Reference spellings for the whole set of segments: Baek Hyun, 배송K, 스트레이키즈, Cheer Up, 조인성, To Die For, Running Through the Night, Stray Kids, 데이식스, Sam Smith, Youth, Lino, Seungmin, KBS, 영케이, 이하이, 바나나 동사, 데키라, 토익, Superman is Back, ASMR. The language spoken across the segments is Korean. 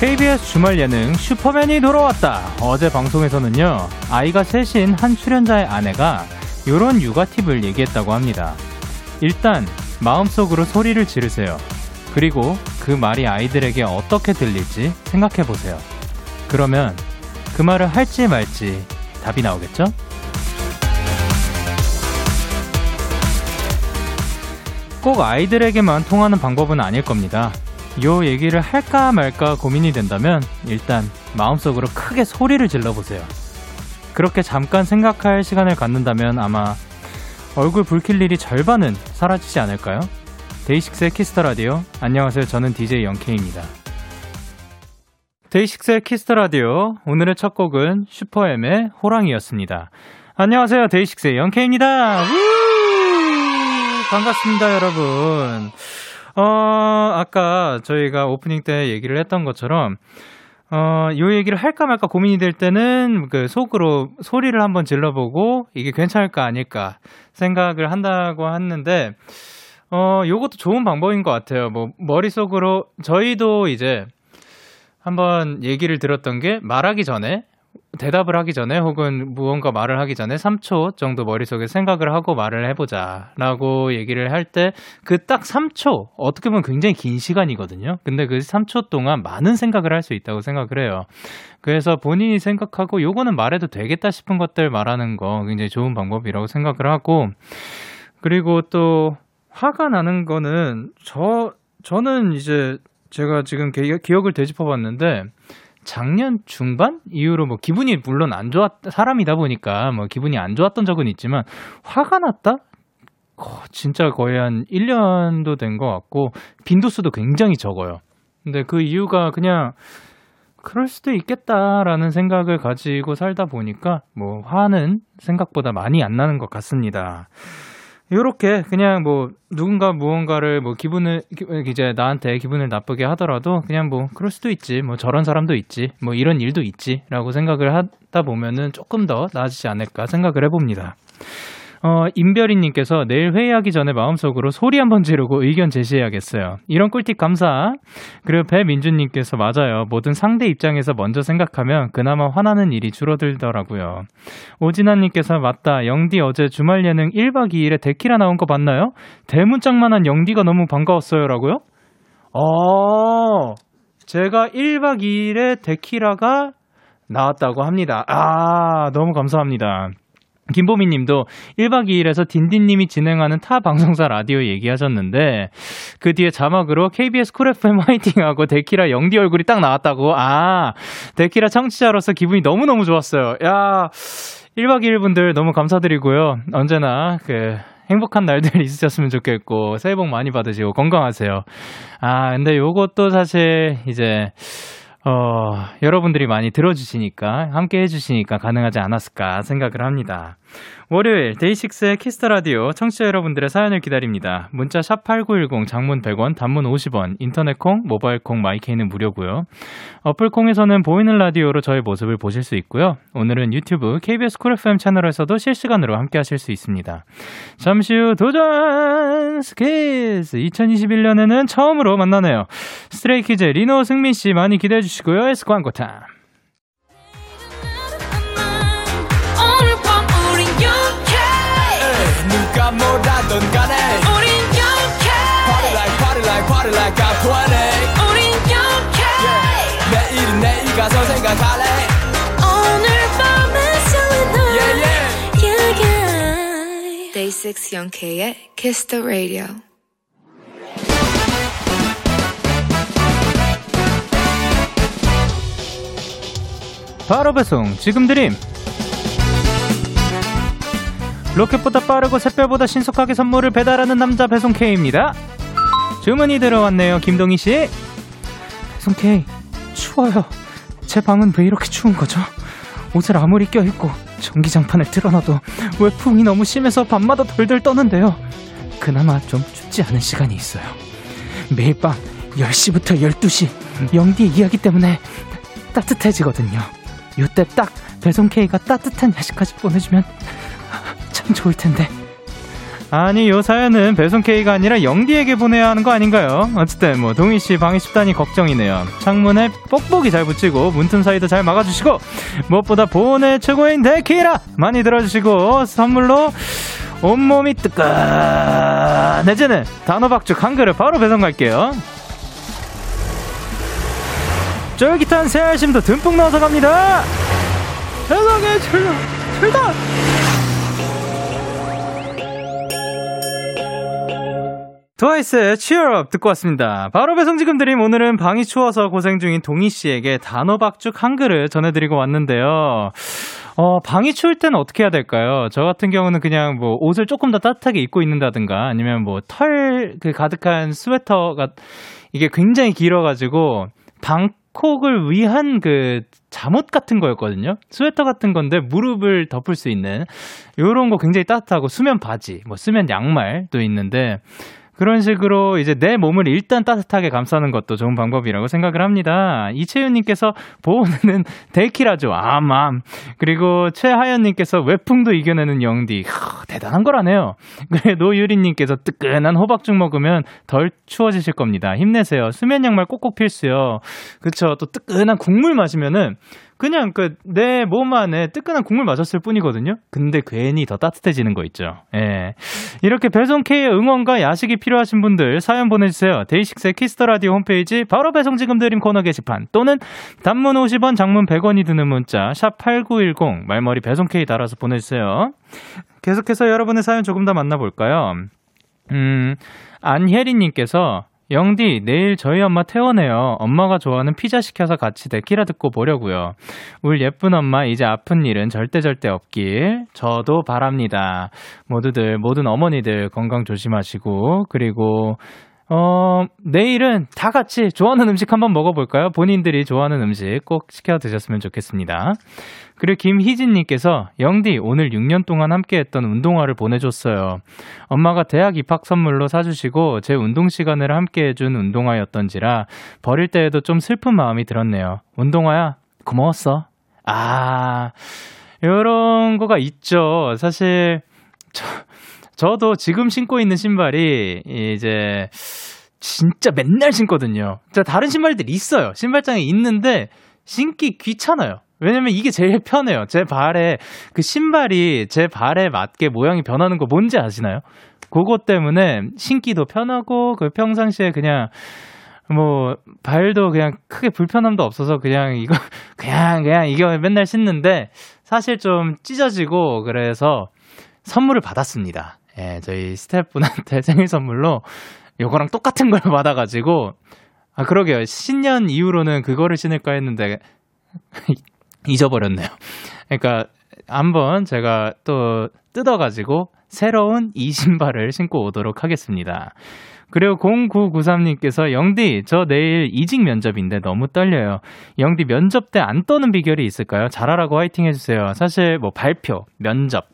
KBS 주말 예능 슈퍼맨이 돌아왔다. 어제 방송에서는요, 아이가 셋인 한 출연자의 아내가 요런 육아 팁을 얘기했다고 합니다. 일단 마음속으로 소리를 지르세요. 그리고 그 말이 아이들에게 어떻게 들릴지 생각해보세요. 그러면 그 말을 할지 말지 답이 나오겠죠? 꼭 아이들에게만 통하는 방법은 아닐 겁니다. 요 얘기를 할까 말까 고민이 된다면 일단 마음속으로 크게 소리를 질러보세요. 그렇게 잠깐 생각할 시간을 갖는다면 아마 얼굴 붉힐 일이 절반은 사라지지 않을까요? 데이식스의 키스터라디오. 안녕하세요. 저는 DJ 영케이입니다. 데이식스의 키스터라디오. 오늘의 첫 곡은 슈퍼엠의 호랑이였습니다. 안녕하세요. 데이식스의 영케이입니다. 반갑습니다, 여러분. 아까 저희가 오프닝 때 얘기를 했던 것처럼, 요 얘기를 할까 말까 고민이 될 때는 그 속으로 소리를 한번 질러보고 이게 괜찮을까 아닐까 생각을 한다고 했는데, 요것도 좋은 방법인 것 같아요. 뭐, 머릿속으로 저희도 이제 한번 얘기를 들었던 게 말하기 전에 대답을 하기 전에 혹은 무언가 말을 하기 전에 3초 정도 머릿속에 생각을 하고 말을 해보자 라고 얘기를 할 때 그 딱 3초, 어떻게 보면 굉장히 긴 시간이거든요. 근데 그 3초 동안 많은 생각을 할 수 있다고 생각을 해요. 그래서 본인이 생각하고 요거는 말해도 되겠다 싶은 것들 말하는 거 굉장히 좋은 방법이라고 생각을 하고, 그리고 또 화가 나는 거는 저는 이제 제가 지금 기억을 되짚어 봤는데 작년 중반 이후로 뭐 기분이 물론 안 좋았, 사람이다 보니까 뭐 기분이 안 좋았던 적은 있지만 화가 났다? 진짜 거의 한 1년도 된 것 같고 빈도수도 굉장히 적어요. 근데 그 이유가 그냥 그럴 수도 있겠다라는 생각을 가지고 살다 보니까 뭐 화는 생각보다 많이 안 나는 것 같습니다. 요렇게 그냥 뭐 누군가 무언가를 뭐 기분을 이제 나한테 기분을 나쁘게 하더라도 그냥 뭐 그럴 수도 있지, 뭐 저런 사람도 있지, 뭐 이런 일도 있지라고 생각을 하다 보면은 조금 더 나아지지 않을까 생각을 해봅니다. 임별이님께서 내일 회의하기 전에 마음속으로 소리 한번 지르고 의견 제시해야겠어요. 이런 꿀팁 감사. 그리고 배민준님께서 맞아요. 모든 상대 입장에서 먼저 생각하면 그나마 화나는 일이 줄어들더라고요. 오진아님께서 맞다. 영디 어제 주말 예능 1박 2일에 데키라 나온 거 봤나요? 대문짝만한 영디가 너무 반가웠어요. 라고요? 제가 1박 2일에 데키라가 나왔다고 합니다. 너무 감사합니다. 김보미 님도 1박 2일에서 딘딘님이 진행하는 타 방송사 라디오 얘기하셨는데 그 뒤에 자막으로 KBS 쿨 FM 화이팅하고 데키라 영디 얼굴이 딱 나왔다고. 데키라 청취자로서 기분이 너무너무 좋았어요. 1박 2일 분들 너무 감사드리고요. 언제나 그 행복한 날들 있으셨으면 좋겠고 새해 복 많이 받으시고 건강하세요. 근데 요것도 사실 이제 여러분들이 많이 들어주시니까, 함께 해주시니까 가능하지 않았을까 생각을 합니다. 월요일 데이식스의 키스터라디오. 청취자 여러분들의 사연을 기다립니다. 문자 샵8910, 장문 100원, 단문 50원, 인터넷콩, 모바일콩, 마이케이는 무료고요. 어플콩에서는 보이는 라디오로 저의 모습을 보실 수 있고요. 오늘은 유튜브 KBS 쿨 FM 채널에서도 실시간으로 함께 하실 수 있습니다. 잠시 후 도전 스키즈. 2021년에는 처음으로 만나네요. 스트레이키즈 리노, 승민씨 많이 기대해 주시고요. S 광고 타임. 누가 뭐라던 간에 우린 영케 Party like party like party like I'm 20. 우린 영케 내일은 내일 가서 생각할래. 오늘 밤에 설레는 yeah. Day6 영케의 Kiss the Radio. 바로 배송 지금 드림. 로켓보다 빠르고 샛별보다 신속하게 선물을 배달하는 남자 배송 K입니다. 주문이 들어왔네요. 김동희 씨. 배송 K, 추워요. 제 방은 왜 이렇게 추운 거죠? 옷을 아무리 껴입고 전기장판을 틀어놔도 외풍이 너무 심해서 밤마다 덜덜 떠는데요. 그나마 좀 춥지 않은 시간이 있어요. 매일 밤 10시부터 12시 영디의 이야기 때문에 따뜻해지거든요. 이때 딱 배송K가 따뜻한 야식까지 보내주면 참 좋을 텐데. 아니, 요 사연은 배송K가 아니라 영디에게 보내야 하는 거 아닌가요? 어쨌든 뭐 동희씨 방해십단이 걱정이네요. 창문에 뽁뽁이 잘 붙이고 문틈 사이도 잘 막아주시고 무엇보다 보온의 최고인 데키라 많이 들어주시고 선물로 온몸이 뜨끈해지는 단호박죽 한 그릇 바로 배송 갈게요. 쫄깃한 새알심도 듬뿍 넣어서 갑니다. 세상에 출발! 트와이스의 Cheer Up 듣고 왔습니다. 바로 배송 지금 드림. 오늘은 방이 추워서 고생 중인 동희 씨에게 단호박죽 한 그릇 전해드리고 왔는데요. 방이 추울 때는 어떻게 해야 될까요? 저 같은 경우는 그냥 뭐 옷을 조금 더 따뜻하게 입고 있는다든가 아니면 뭐 털 그 가득한 스웨터가 이게 굉장히 길어가지고 방콕을 위한 그 잠옷 같은 거였거든요. 스웨터 같은 건데 무릎을 덮을 수 있는 이런 거 굉장히 따뜻하고 수면 바지, 뭐 수면 양말도 있는데 그런 식으로 이제 내 몸을 일단 따뜻하게 감싸는 것도 좋은 방법이라고 생각을 합니다. 이채윤님께서 보호는 데키라죠. 암암. 그리고 최하연님께서 외풍도 이겨내는 영디. 대단한 거라네요. 노유리님께서 뜨끈한 호박죽 먹으면 덜 추워지실 겁니다. 힘내세요. 수면 양말 꼭꼭 필수요. 그쵸. 또 뜨끈한 국물 마시면은 그냥 그 내 몸 안에 뜨끈한 국물 마셨을 뿐이거든요. 근데 괜히 더 따뜻해지는 거 있죠. 예. 이렇게 배송K의 응원과 야식이 필요하신 분들 사연 보내주세요. 데이식스의 키스더라디오 홈페이지 바로 배송 지금 드림 코너 게시판 또는 단문 50원 장문 100원이 드는 문자 샵 8910 말머리 배송K 달아서 보내주세요. 계속해서 여러분의 사연 조금 더 만나볼까요? 안혜리님께서 영디, 내일 저희 엄마 퇴원해요. 엄마가 좋아하는 피자 시켜서 같이 데키라 듣고 보려고요. 울 예쁜 엄마, 이제 아픈 일은 절대 없길 저도 바랍니다. 모두들, 모든 어머니들 건강 조심하시고 그리고 내일은 다 같이 좋아하는 음식 한번 먹어볼까요? 본인들이 좋아하는 음식 꼭 시켜 드셨으면 좋겠습니다. 그리고 김희진님께서 영디, 오늘 6년 동안 함께했던 운동화를 보내줬어요. 엄마가 대학 입학 선물로 사주시고 제 운동 시간을 함께해준 운동화였던지라 버릴 때에도 좀 슬픈 마음이 들었네요. 운동화야, 고마웠어. 요런 거가 있죠. 사실 저도 지금 신고 있는 신발이 이제 진짜 맨날 신거든요. 다른 신발들이 있어요. 신발장에 있는데 신기 귀찮아요. 왜냐면 이게 제일 편해요. 제 발에 그 신발이 제 발에 맞게 모양이 변하는 거 뭔지 아시나요? 그거 때문에 신기도 편하고 그 평상시에 그냥 뭐 발도 그냥 크게 불편함도 없어서 그냥 이거 그냥 이거 맨날 신는데 사실 좀 찢어지고 그래서 선물을 받았습니다. 예, 저희 스태프분한테 생일 선물로 요거랑 똑같은 걸 받아가지고 그러게요. 신년 이후로는 그거를 신을까 했는데 잊어버렸네요. 그러니까 한번 제가 또 뜯어가지고 새로운 이 신발을 신고 오도록 하겠습니다. 그리고 0993님께서 영디, 저 내일 이직 면접인데 너무 떨려요. 영디, 면접 때 안 떠는 비결이 있을까요? 잘하라고 화이팅 해주세요. 사실 뭐 발표, 면접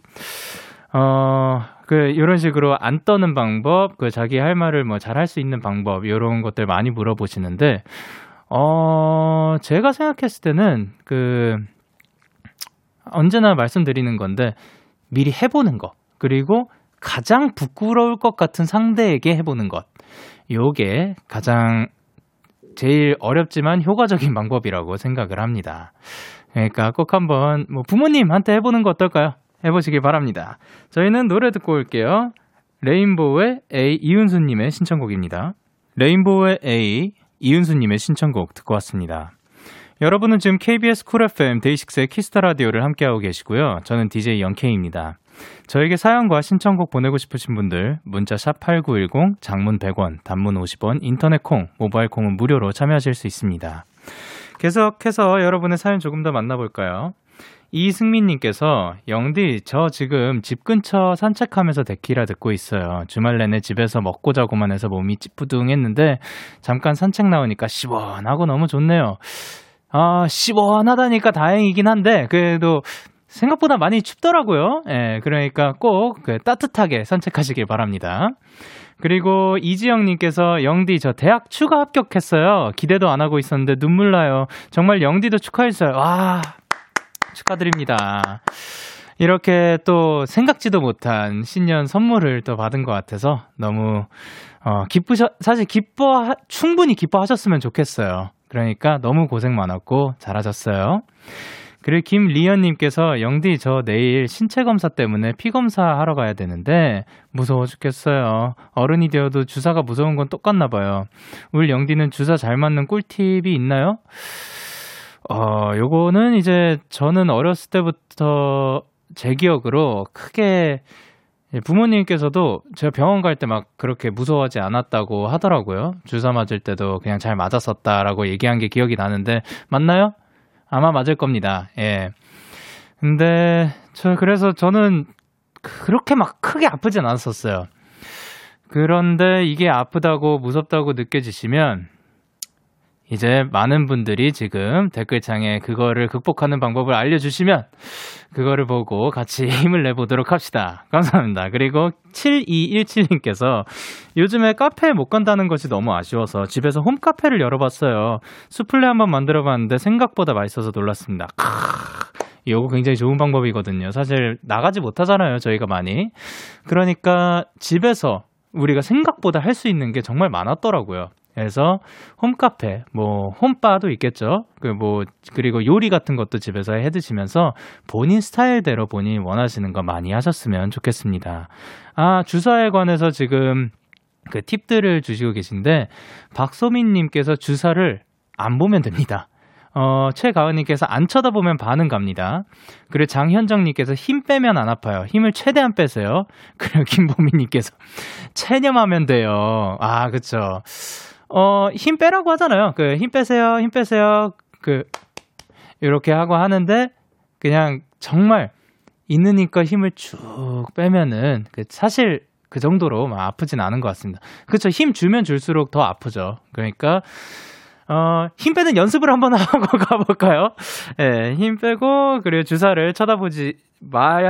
요런 식으로 안 떠는 방법, 자기 할 말을 뭐 잘할 수 있는 방법, 요런 것들 많이 물어보시는데, 제가 생각했을 때는, 언제나 말씀드리는 건데, 미리 해보는 것. 그리고 가장 부끄러울 것 같은 상대에게 해보는 것. 요게 가장 제일 어렵지만 효과적인 방법이라고 생각을 합니다. 그러니까 꼭 한번, 부모님한테 해보는 거 어떨까요? 해보시길 바랍니다. 저희는 노래 듣고 올게요. 레인보우의 A 이윤수님의 신청곡입니다. 레인보우의 A 이윤수님의 신청곡 듣고 왔습니다. 여러분은 지금 KBS 쿨 FM 데이식스의 키스타 라디오를 함께하고 계시고요. 저는 DJ 영케이입니다. 저에게 사연과 신청곡 보내고 싶으신 분들 문자 샵 8910 장문 100원 단문 50원 인터넷 콩 모바일 콩은 무료로 참여하실 수 있습니다. 계속해서 여러분의 사연 조금 더 만나볼까요? 이승민님께서 영디, 저 지금 집 근처 산책하면서 데키라 듣고 있어요. 주말 내내 집에서 먹고 자고만 해서 몸이 찌뿌둥했는데 잠깐 산책 나오니까 시원하고 너무 좋네요. 아, 시원하다니까 다행이긴 한데 그래도 생각보다 많이 춥더라고요. 예, 그러니까 꼭 그 따뜻하게 산책하시길 바랍니다. 그리고 이지영님께서 영디 저 대학 추가 합격했어요. 기대도 안 하고 있었는데 눈물 나요. 정말 영디도 축하해주세요. 와, 축하드립니다. 이렇게 또 생각지도 못한 신년 선물을 또 받은 것 같아서 너무 충분히 기뻐하셨으면 좋겠어요. 그러니까 너무 고생 많았고 잘하셨어요. 그리고 김리연님께서 영디 저 내일 신체 검사 때문에 피 검사 하러 가야 되는데 무서워 죽겠어요. 어른이 되어도 주사가 무서운 건 똑같나 봐요. 우리 영디는 주사 잘 맞는 꿀팁이 있나요? 요거는 이제 저는 어렸을 때부터 제 기억으로 크게 부모님께서도 제가 병원 갈 때 막 그렇게 무서워하지 않았다고 하더라고요. 주사 맞을 때도 그냥 잘 맞았었다라고 얘기한 게 기억이 나는데 맞나요? 아마 맞을 겁니다. 예. 근데 그래서 저는 그렇게 막 크게 아프진 않았었어요. 그런데 이게 아프다고 무섭다고 느껴지시면 이제 많은 분들이 지금 댓글창에 그거를 극복하는 방법을 알려주시면 그거를 보고 같이 힘을 내보도록 합시다. 감사합니다. 그리고 7217님께서 요즘에 카페에 못 간다는 것이 너무 아쉬워서 집에서 홈카페를 열어봤어요. 수플레 한번 만들어봤는데 생각보다 맛있어서 놀랐습니다. 이거 굉장히 좋은 방법이거든요. 사실 나가지 못하잖아요, 저희가 많이. 그러니까 집에서 우리가 생각보다 할 수 있는 게 정말 많았더라고요. 그래서 홈카페, 뭐 홈바도 있겠죠. 그리고 요리 같은 것도 집에서 해 드시면서 본인 스타일대로 본인이 원하시는 거 많이 하셨으면 좋겠습니다. 아, 주사에 관해서 지금 그 팁들을 주시고 계신데 박소민 님께서 주사를 안 보면 됩니다. 최가은님께서 안 쳐다보면 반은 갑니다. 그리고 장현정님께서 힘 빼면 안 아파요. 힘을 최대한 빼세요. 그리고 김보민님께서 체념하면 돼요. 아, 그쵸. 힘 빼라고 하잖아요. 그, 힘 빼세요. 이렇게 하고 하는데, 그냥 정말 있으니까 힘을 쭉 빼면은, 사실 그 정도로 막 아프진 않은 것 같습니다. 그쵸. 힘 주면 줄수록 더 아프죠. 그러니까, 힘 빼는 연습을 한번 하고 가볼까요? 예, 힘 빼고, 그리고 주사를 쳐다보지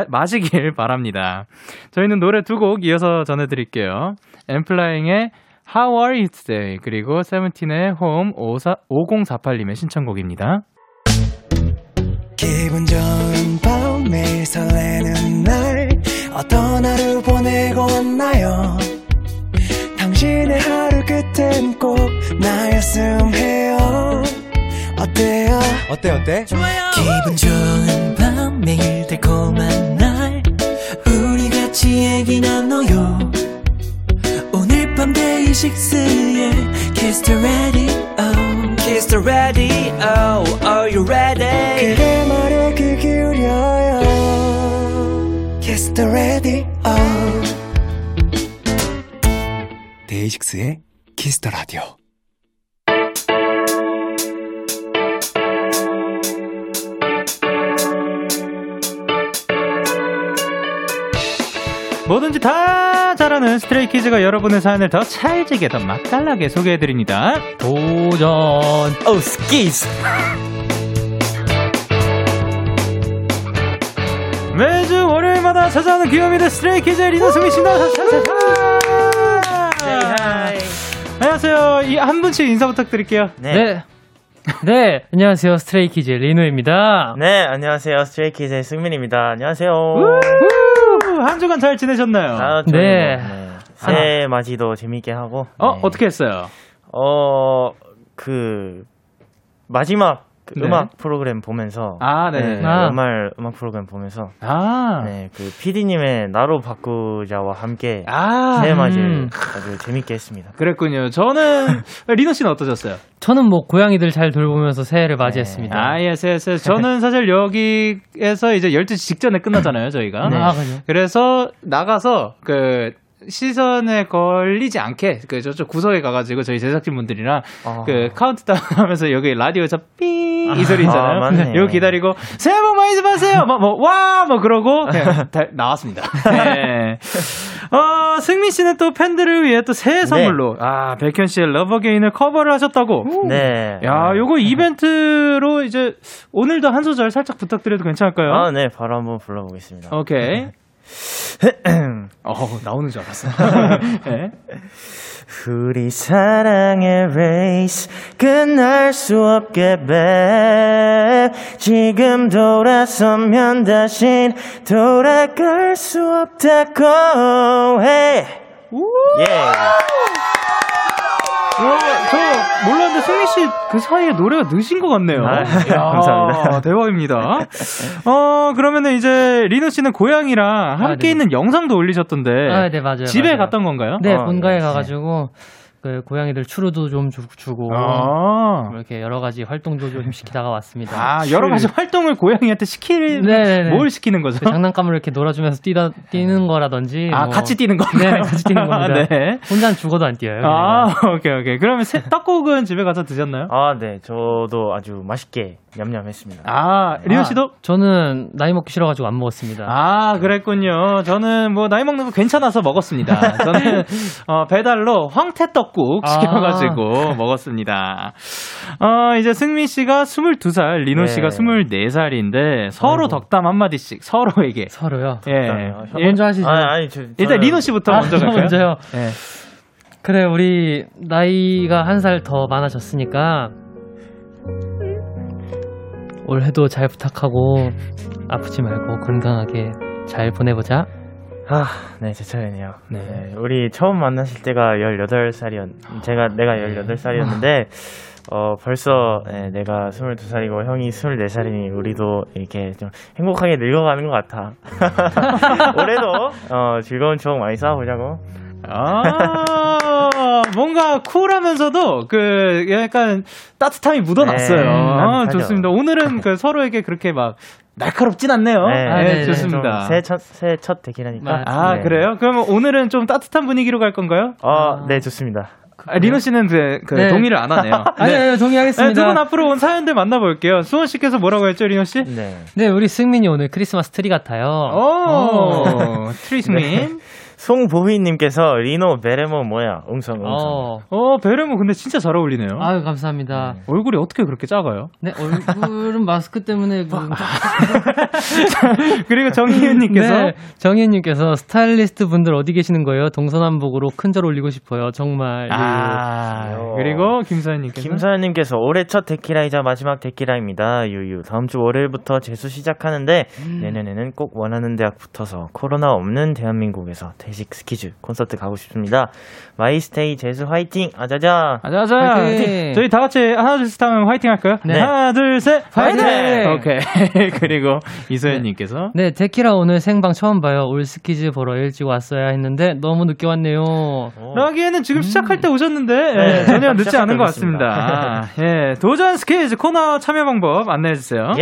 마시길 바랍니다. 저희는 노래 두 곡 이어서 전해드릴게요. 엠플라잉의 How are you today? 그리고 세븐틴의 홈 5048님의 신청곡입니다. 기분 좋은 밤 매일 설레는 날 어떤 하루 보내고 왔나요? 당신의 하루 끝엔 꼭 나였음 해요. 어때요? 어때? 좋아요. 기분 좋은 밤 매일 달콤한 날 우리 같이 얘기 나눠요. 데이식스의 Kiss the radio Kiss the radio Are you ready? 그대 말에 귀 기울여요 Kiss the radio 데이식스의 Kiss the radio 뭐든지 다 잘하는 스트레이키즈가 여러분의 사연을 더 찰지게 더 맛깔나게 소개해드립니다. 도전 오스키즈 매주 월요일마다 찾아오는 귀요미들 스트레이키즈의 리노 승민씨입니다. 안녕하세요. 이 한 분씩 인사 부탁드릴게요. 네, 안녕하세요. 스트레이키즈의 리노입니다. 네, 안녕하세요. 스트레이키즈의 승민입니다. 안녕하세요. 한 주간 잘 지내셨나요? 네. 새해 맞이도 재밌게 하고. 네. 어떻게 했어요? 마지막 음악 프로그램 보면서. 아, 네. 연말 음악 프로그램 보면서. 아. 네, PD님의 나로 바꾸자와 함께. 아. 새해 맞이를 아주 재밌게 했습니다. 그랬군요. 리노 씨는 어떠셨어요? 저는 고양이들 잘 돌보면서 새해를 맞이했습니다. 네. 아, 예. 저는 사실 여기에서 이제 12시 직전에 끝나잖아요, 저희가. 네. 아, 그죠. 그래서 나가서 시선에 걸리지 않게 저쪽 구석에 가가지고 저희 제작진분들이랑 카운트다운 하면서 여기 라디오에서 삥 이 소리 있잖아요. 아, 네, 이거 기다리고 새해 복 많이 받으세요. 뭐 그러고 그냥 다 나왔습니다. 네. 승민 씨는 또 팬들을 위해 또 새해 선물로 네. 백현 씨의 러브 게인을 커버를 하셨다고. 오. 네. 야, 요거 이벤트로 이제 오늘도 한 소절 살짝 부탁드려도 괜찮을까요? 아, 네. 바로 한번 불러보겠습니다. 오케이. 나오는 줄 알았어. 네. 우리 사랑의 레이스 끝날 수 없게 배 지금 돌아서면 다신 돌아갈 수 없다고 해. 저 몰랐는데 승민 씨 그 사이에 노래가 느신 것 같네요. 감사합니다. 대박입니다. 그러면은 이제 리노 씨는 고향이랑 함께 있는 영상도 올리셨던데. 네, 맞아요. 집에 갔던 건가요? 네, 본가에 가가지고 그 고양이들 추루도 좀 주고 이렇게 여러 가지 활동도 좀 시키다가 왔습니다. 여러 가지 활동을 고양이한테 뭘 시키는 거죠? 그 장난감을 이렇게 놀아주면서 뛰는 거라든지. 같이 뛰는 거. 네, 같이 뛰는 겁니다. 네. 혼자는 죽어도 안 뛰어요. 오케이. 그러면 떡국은 집에 가서 드셨나요? 네, 저도 아주 맛있게 냠냠했습니다. 리오 씨도? 저는 나이 먹기 싫어가지고 안 먹었습니다. 그랬군요. 저는 뭐 나이 먹는 거 괜찮아서 먹었습니다. 저는 배달로 황태떡 국 시켜가지고 먹었습니다. 이제 승민 씨가 22살, 리노 씨가 24살인데 서로 덕담 한마디씩 서로에게. 서로요? 먼저 하시죠. 일단 리노 씨부터 먼저 갈까요? 먼저요. 네. 그래, 우리 나이가 한 살 더 많아졌으니까 올해도 잘 부탁하고 아프지 말고 건강하게 잘 보내보자. 네, 제 차례네요. 네, 우리 처음 만나실 때가 18살이었, 내가 18살이었는데, 벌써 내가 22살이고 형이 24살이니 우리도 이렇게 좀 행복하게 늙어가는 것 같아. 올해도 즐거운 추억 많이 쌓아보자고. 뭔가 쿨하면서도 그 약간 따뜻함이 묻어났어요. 네, 좋습니다. 오늘은 그 서로에게 그렇게 막 날카롭진 않네요. 좋습니다. 새해 첫 대기라니까. 네. 그래요? 그러면 오늘은 좀 따뜻한 분위기로 갈 건가요? 네, 좋습니다. 리노 씨는 동의를 안 하네요. 아니요, 동의하겠습니다. 두 분 앞으로 온 사연들 만나볼게요. 수원 씨께서 뭐라고 했죠, 리노 씨? 네, 우리 승민이 오늘 크리스마스 트리 같아요. 트리 승민. 송보희님께서 리노 베레모 뭐야? 웅성웅성. 베레모 근데 진짜 잘 어울리네요. 감사합니다. 얼굴이 어떻게 그렇게 작아요? 네, 얼굴은 마스크 때문에. 그리고 정희은님께서 스타일리스트 분들 어디 계시는 거예요? 동서남북으로 큰절 올리고 싶어요. 정말. 그리고 김서연님께서 올해 첫 데키라이자 마지막 데키라입니다. 유유. 다음 주 월요일부터 재수 시작하는데 내년에는 꼭 원하는 대학 붙어서 코로나 없는 대한민국에서 데이식스 퀴즈 콘서트 가고 싶습니다. 마이스테이 재수 화이팅! 아자자! 화이팅! 저희 다 같이 하나 둘 셋 하면 화이팅 할까요? 네. 하나 둘 셋 화이팅! 오케이. 그리고 이소연님께서 데키라 오늘 생방 처음 봐요. 올스키즈 보러 일찍 왔어야 했는데 너무 늦게 왔네요. 라기에는 지금 시작할 때 오셨는데 전혀 늦지 않은 것 같습니다. 도전 스키즈 코너 참여 방법 안내해주세요.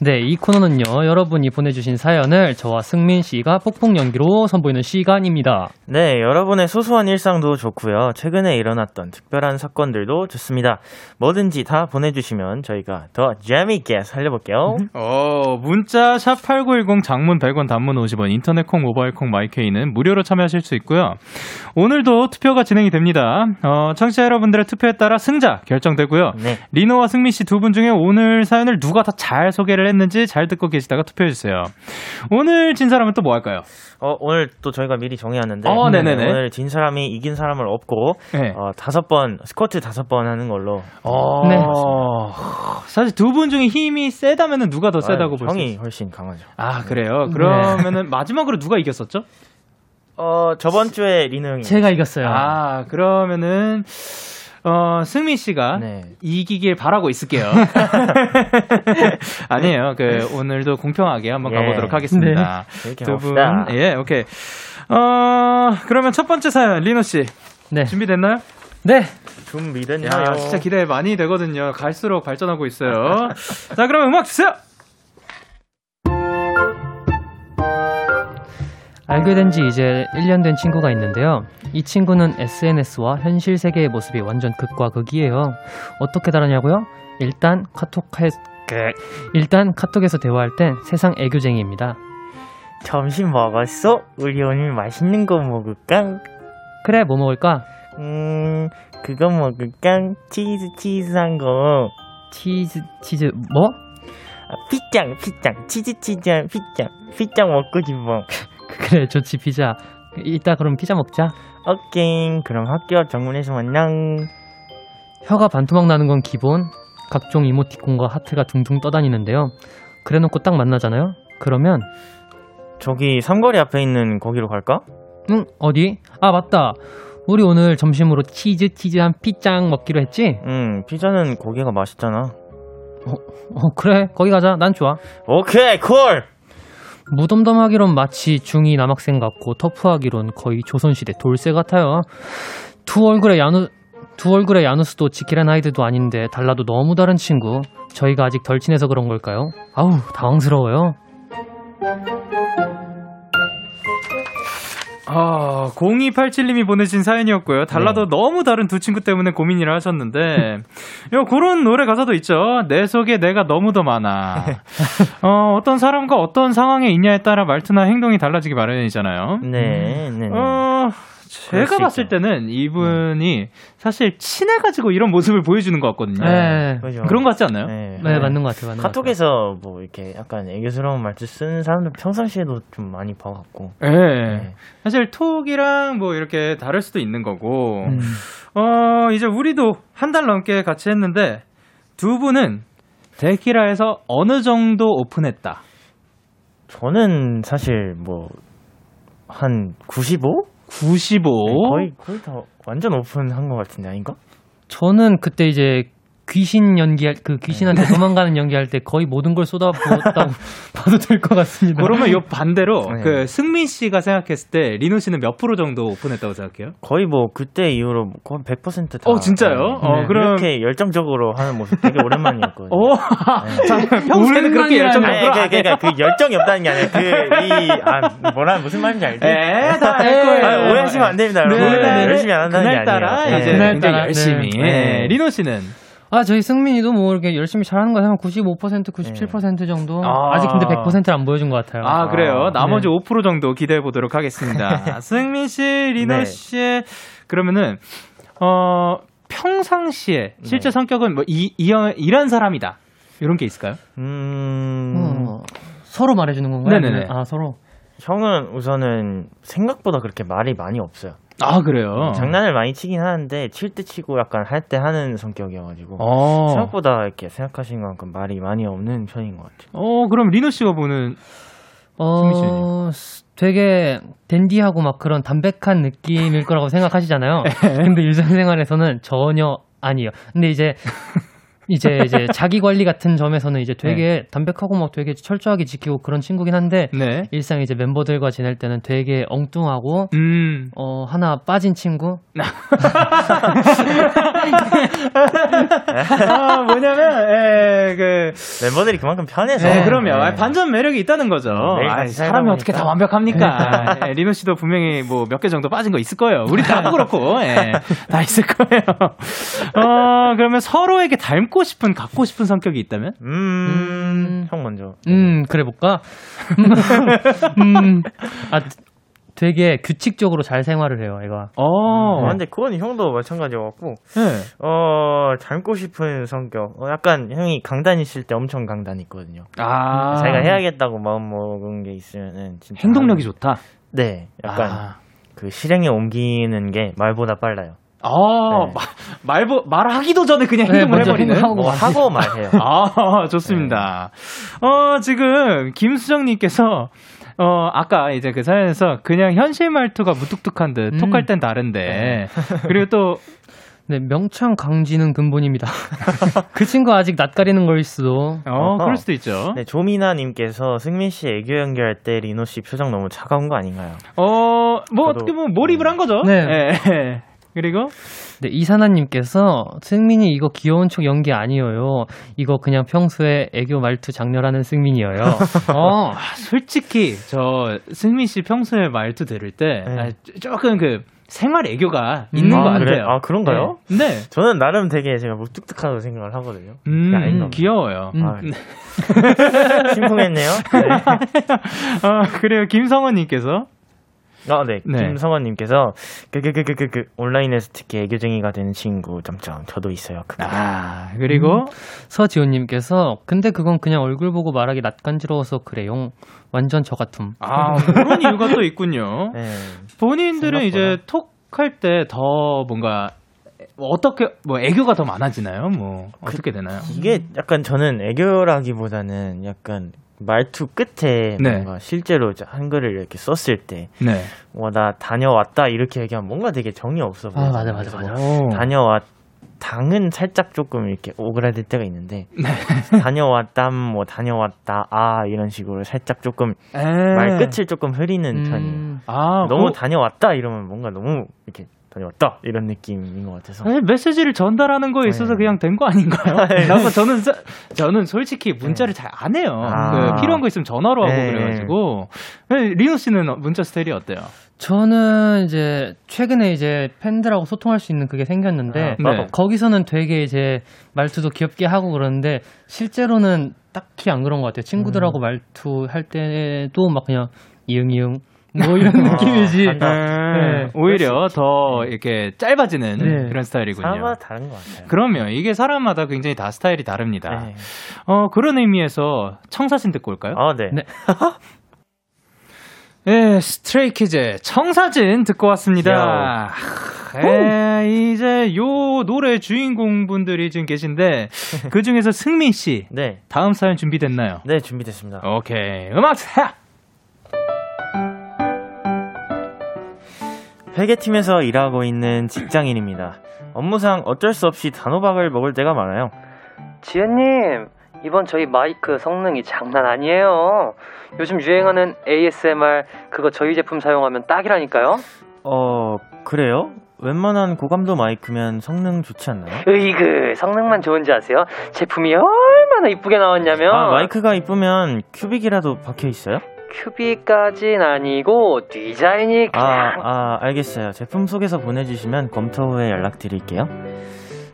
네, 이 코너는요 여러분이 보내주신 사연을 저와 승민 씨가 폭풍 연기로 선보이는 시간입니다. 네, 여러분의 소소한 일상도 좋고요, 최근에 일어났던 특별한 사건들도 좋습니다. 뭐든지 다 보내주시면 저희가 더 재미있게 살려볼게요. 문자 샵 8910 장문 100원 단문 50원 인터넷 콩 모바일 콩 마이케이는 무료로 참여하실 수 있고요. 오늘도 투표가 진행이 됩니다. 청취자 여러분들의 투표에 따라 승자 결정되고요. 리노와 승민 씨 두 분 중에 오늘 사연을 누가 더 잘 소개를 했는지 잘 듣고 계시다가 투표해주세요. 오늘 진 사람은 또 뭐 할까요? 오늘 또 저희가 미리 정해왔는데 오늘 진 사람이 이긴 사람을 업고 5번 스쿼트 5번 하는 걸로. 사실 두 분 중에 힘이 세다면은 누가 더 세다고 볼 수 있어요? 형이 훨씬 강하죠. 그래요? 그러면은 마지막으로 누가 이겼었죠? 저번 주에 리노 형이 제가 이겼어요. 그러면은 승민 씨가 이기길 바라고 있을게요. 아니에요. 오늘도 공평하게 한번 가보도록 하겠습니다. 두 분. 오케이. 그러면 첫 번째 사연, 리노 씨. 준비됐나요? 네. 준비됐네요. 진짜 기대 많이 되거든요. 갈수록 발전하고 있어요. 자, 그럼 음악 주세요. 알게 된 지 이제 1년 된 친구가 있는데요. 이 친구는 SNS와 현실 세계의 모습이 완전 극과 극이에요. 어떻게 다르냐고요? 일단 일단 카톡에서 대화할 땐 세상 애교쟁이입니다. 점심 먹었어? 우리 오늘 맛있는 거 먹을까? 그래, 뭐 먹을까? 그거 먹을까? 치즈한 거. 치즈 뭐? 피짱 치즈한 피짱 먹고 싶어. 그래, 좋지. 피자. 이따 그럼 피자 먹자. 오케이, 그럼 학교 앞 정문에서 만남. 혀가 반토막 나는 건 기본. 각종 이모티콘과 하트가 둥둥 떠다니는데요. 그래놓고 딱 만나잖아요. 그러면 저기 삼거리 앞에 있는 거기로 갈까? 응, 어디? 아, 맞다. 우리 오늘 점심으로 치즈한 피짱 먹기로 했지? 응, 피자는 거기가 맛있잖아. 그래, 거기 가자. 난 좋아. 오케이, 콜! 무덤덤하기론 마치 중2 남학생 같고 터프하기론 거의 조선시대 돌쇠 같아요. 두 얼굴의 야누스도 지킬앤 하이드도 아닌데 달라도 너무 다른 친구. 저희가 아직 덜 친해서 그런 걸까요? 아우, 당황스러워요. 아, 0287님이 보내신 사연이었고요. 달라도 너무 다른 두 친구 때문에 고민이라 하셨는데 요 그런 노래 가사도 있죠. 내 속에 내가 너무 더 많아. 어떤 사람과 어떤 상황에 있냐에 따라 말투나 행동이 달라지기 마련이잖아요. 네. 제가 봤을 때는 이분이 사실 친해가지고 이런 모습을 보여주는 것 같거든요. 네. 그렇죠. 그런 것 같지 않나요? 네. 맞는 것 같아요. 카톡에서 뭐 이렇게 약간 애교스러운 말투 쓰는 사람들 평상시에도 좀 많이 봐갖고. 네. 사실 톡이랑 뭐 이렇게 다를 수도 있는 거고. 이제 우리도 한 달 넘게 같이 했는데 두 분은 데키라에서 어느 정도 오픈했다? 저는 사실 뭐 한 95? 95? 거의 다 완전 오픈한 것 같은데, 아닌가? 저는 그때 이제 귀신 연기할, 그 귀신한테 도망가는 연기할 때 거의 모든 걸 쏟아부었다고 봐도 될 것 같습니다. 그러면 요 반대로, 그 승민 씨가 생각했을 때, 리노 씨는 몇 프로 정도 오픈했다고 생각해요? 거의 뭐, 그때 이후로 거의 100% 다. 진짜요? 그럼. 이렇게 열정적으로 하는 모습 되게 오랜만이었거든요. 잠깐만, 평소에는 그렇게 열정적으로. 그러니까 그 열정이 없다는 게 아니라, 무슨 말인지 알지? 다 알 거예요. 오해하시면 안 됩니다, 여러분. 열심히 안 한다는 게 아니라. 그날따라 열심히. 리노 씨는? 저희 승민이도 뭐 이렇게 열심히 잘하는 거 한 95%, 97% 정도. 아직 근데 100%를 안 보여준 것 같아요. 그래요? 나머지 5% 정도 기대해 보도록 하겠습니다. 승민 씨, 리노 씨, 그러면은 평상시에 실제 성격은 뭐 이런 사람이다, 이런 게 있을까요? 서로 말해주는 건가요? 네네네. 서로. 형은 우선은 생각보다 그렇게 말이 많이 없어요. 그래요? 장난을 많이 치긴 하는데 칠 때 치고 약간 할 때 하는 성격이어가지고 생각보다 이렇게 생각하신 만큼 말이 많이 없는 편인 것 같아요. 그럼 리노 씨가 보는 승민 씨는요? 되게 댄디하고 막 그런 담백한 느낌일 거라고 생각하시잖아요. 근데 일상생활에서는 전혀 아니에요. 근데 이제 자기 관리 같은 점에서는 이제 되게 담백하고 막 되게 철저하게 지키고 그런 친구긴 한데 일상 이제 멤버들과 지낼 때는 되게 엉뚱하고 하나 빠진 친구. 뭐냐면 그 멤버들이 그만큼 편해서. 그럼요. 반전 매력이 있다는 거죠. 사람이 어떻게 다 완벽합니까? 리노 씨도 분명히 뭐 몇 개 정도 빠진 거 있을 거예요. 우리 다 그렇고 다 있을 거예요. 그러면 서로에게 닮고 갖고 싶은 성격이 있다면? 형 먼저. 그래 볼까? 되게 규칙적으로 잘 생활을 해요, 애가. 근데 그건 형도 마찬가지여갖고. 닮고 싶은 성격. 약간 형이 강단 있을 때 엄청 강단 있거든요. 자기가 해야겠다고 마음 먹은 게 있으면은 진짜 행동력이 좋다. 네, 약간 그 실행에 옮기는 게 말보다 빨라요. 말하기도 전에 그냥 행동을 해버리는. 하고 말해요. 좋습니다. 지금 김수정님께서 아까 이제 그 사연에서 그냥 현실 말투가 무뚝뚝한 듯 톡할 땐 다른데 그리고 또 명창 강진은 근본입니다. 그 친구 아직 낯가리는 거일 수도. 그럴 수도 있죠. 네, 조미나님께서 승민 씨 애교 연기할 때 리노 씨 표정 너무 차가운 거 아닌가요? 뭐 어떻게 보면 몰입을 한 거죠. 네. 그리고 이사나님께서 승민이 이거 귀여운 척 연기 아니에요. 이거 그냥 평소에 애교 말투 장렬하는 승민이에요. 솔직히 저 승민 씨 평소에 말투 들을 때 조금 그 생활 애교가 있는 것 같아요. 그래? 아, 그런가요? 네. 네. 저는 나름 되게 제가 무뚝뚝하다고 생각을 하거든요. 귀여워요. 아, 심쿵했네요. 네. 그래요. 김성원님께서. 네. 네. 김성원님께서 온라인에서 특히 애교쟁이가 되는 친구 점점 저도 있어요. 그리고 서지훈님께서 근데 그건 그냥 얼굴 보고 말하기 낯간지러워서 그래요. 완전 저 같음. 그런 이유가 또 있군요. 네. 본인들은 생각보다. 이제 톡할 때 더 뭔가 어떻게 뭐 애교가 더 많아지나요? 뭐 어떻게 되나요? 이게 약간 저는 애교라기보다는 약간 말투 끝에 뭔가 실제로 한글을 이렇게 썼을 때 와, 나 다녀왔다 이렇게 얘기하면 뭔가 되게 정이 없어 보여요. 맞아. 당은 살짝 조금 이렇게 오그라들 때가 있는데 다녀왔담 뭐 다녀왔다 아 이런 식으로 살짝 조금 말 끝을 조금 흐리는 편이에요. 너무 다녀왔다 이러면 뭔가 너무 이렇게 다녀왔다 이런 느낌인 것 같아서 사실 메시지를 전달하는 거에 있어서 그냥 된 거 아닌가요? 저는 솔직히 문자를 잘 안 해요. 그 필요한 거 있으면 전화로 하고 그래가지고. 리노 씨는 문자 스타일이 어때요? 저는 이제 최근에 이제 팬들하고 소통할 수 있는 그게 생겼는데 거기서는 되게 이제 말투도 귀엽게 하고 그러는데 실제로는 딱히 안 그런 것 같아요. 친구들하고 말투 할 때도 막 그냥 이응 뭐 이런 느낌이지. 오히려 더 이렇게 짧아지는 그런 스타일이군요. 사람마다 다른 것 같아요. 그러면 이게 사람마다 굉장히 다 스타일이 다릅니다. 그런 의미에서 청사진 듣고 올까요? 네. 예, 스트레이키즈의 청사진 듣고 왔습니다. 이제 요 노래 주인공분들이 지금 계신데 그 중에서 승민 씨, 다음 사연 준비됐나요? 네, 준비됐습니다. 오케이, 음악 사. 회계팀에서 일하고 있는 직장인입니다. 업무상 어쩔 수 없이 단호박을 먹을 때가 많아요. 지연님, 이번 저희 마이크 성능이 장난 아니에요. 요즘 유행하는 ASMR 그거 저희 제품 사용하면 딱이라니까요. 그래요? 웬만한 고감도 마이크면 성능 좋지 않나요? 으이그, 성능만 좋은지 아세요? 제품이 얼마나 이쁘게 나왔냐면 마이크가 이쁘면 큐빅이라도 박혀있어요? 큐빅까진 아니고 디자인이 그냥 알겠어요. 제품 소개서 보내주시면 검토 후에 연락드릴게요.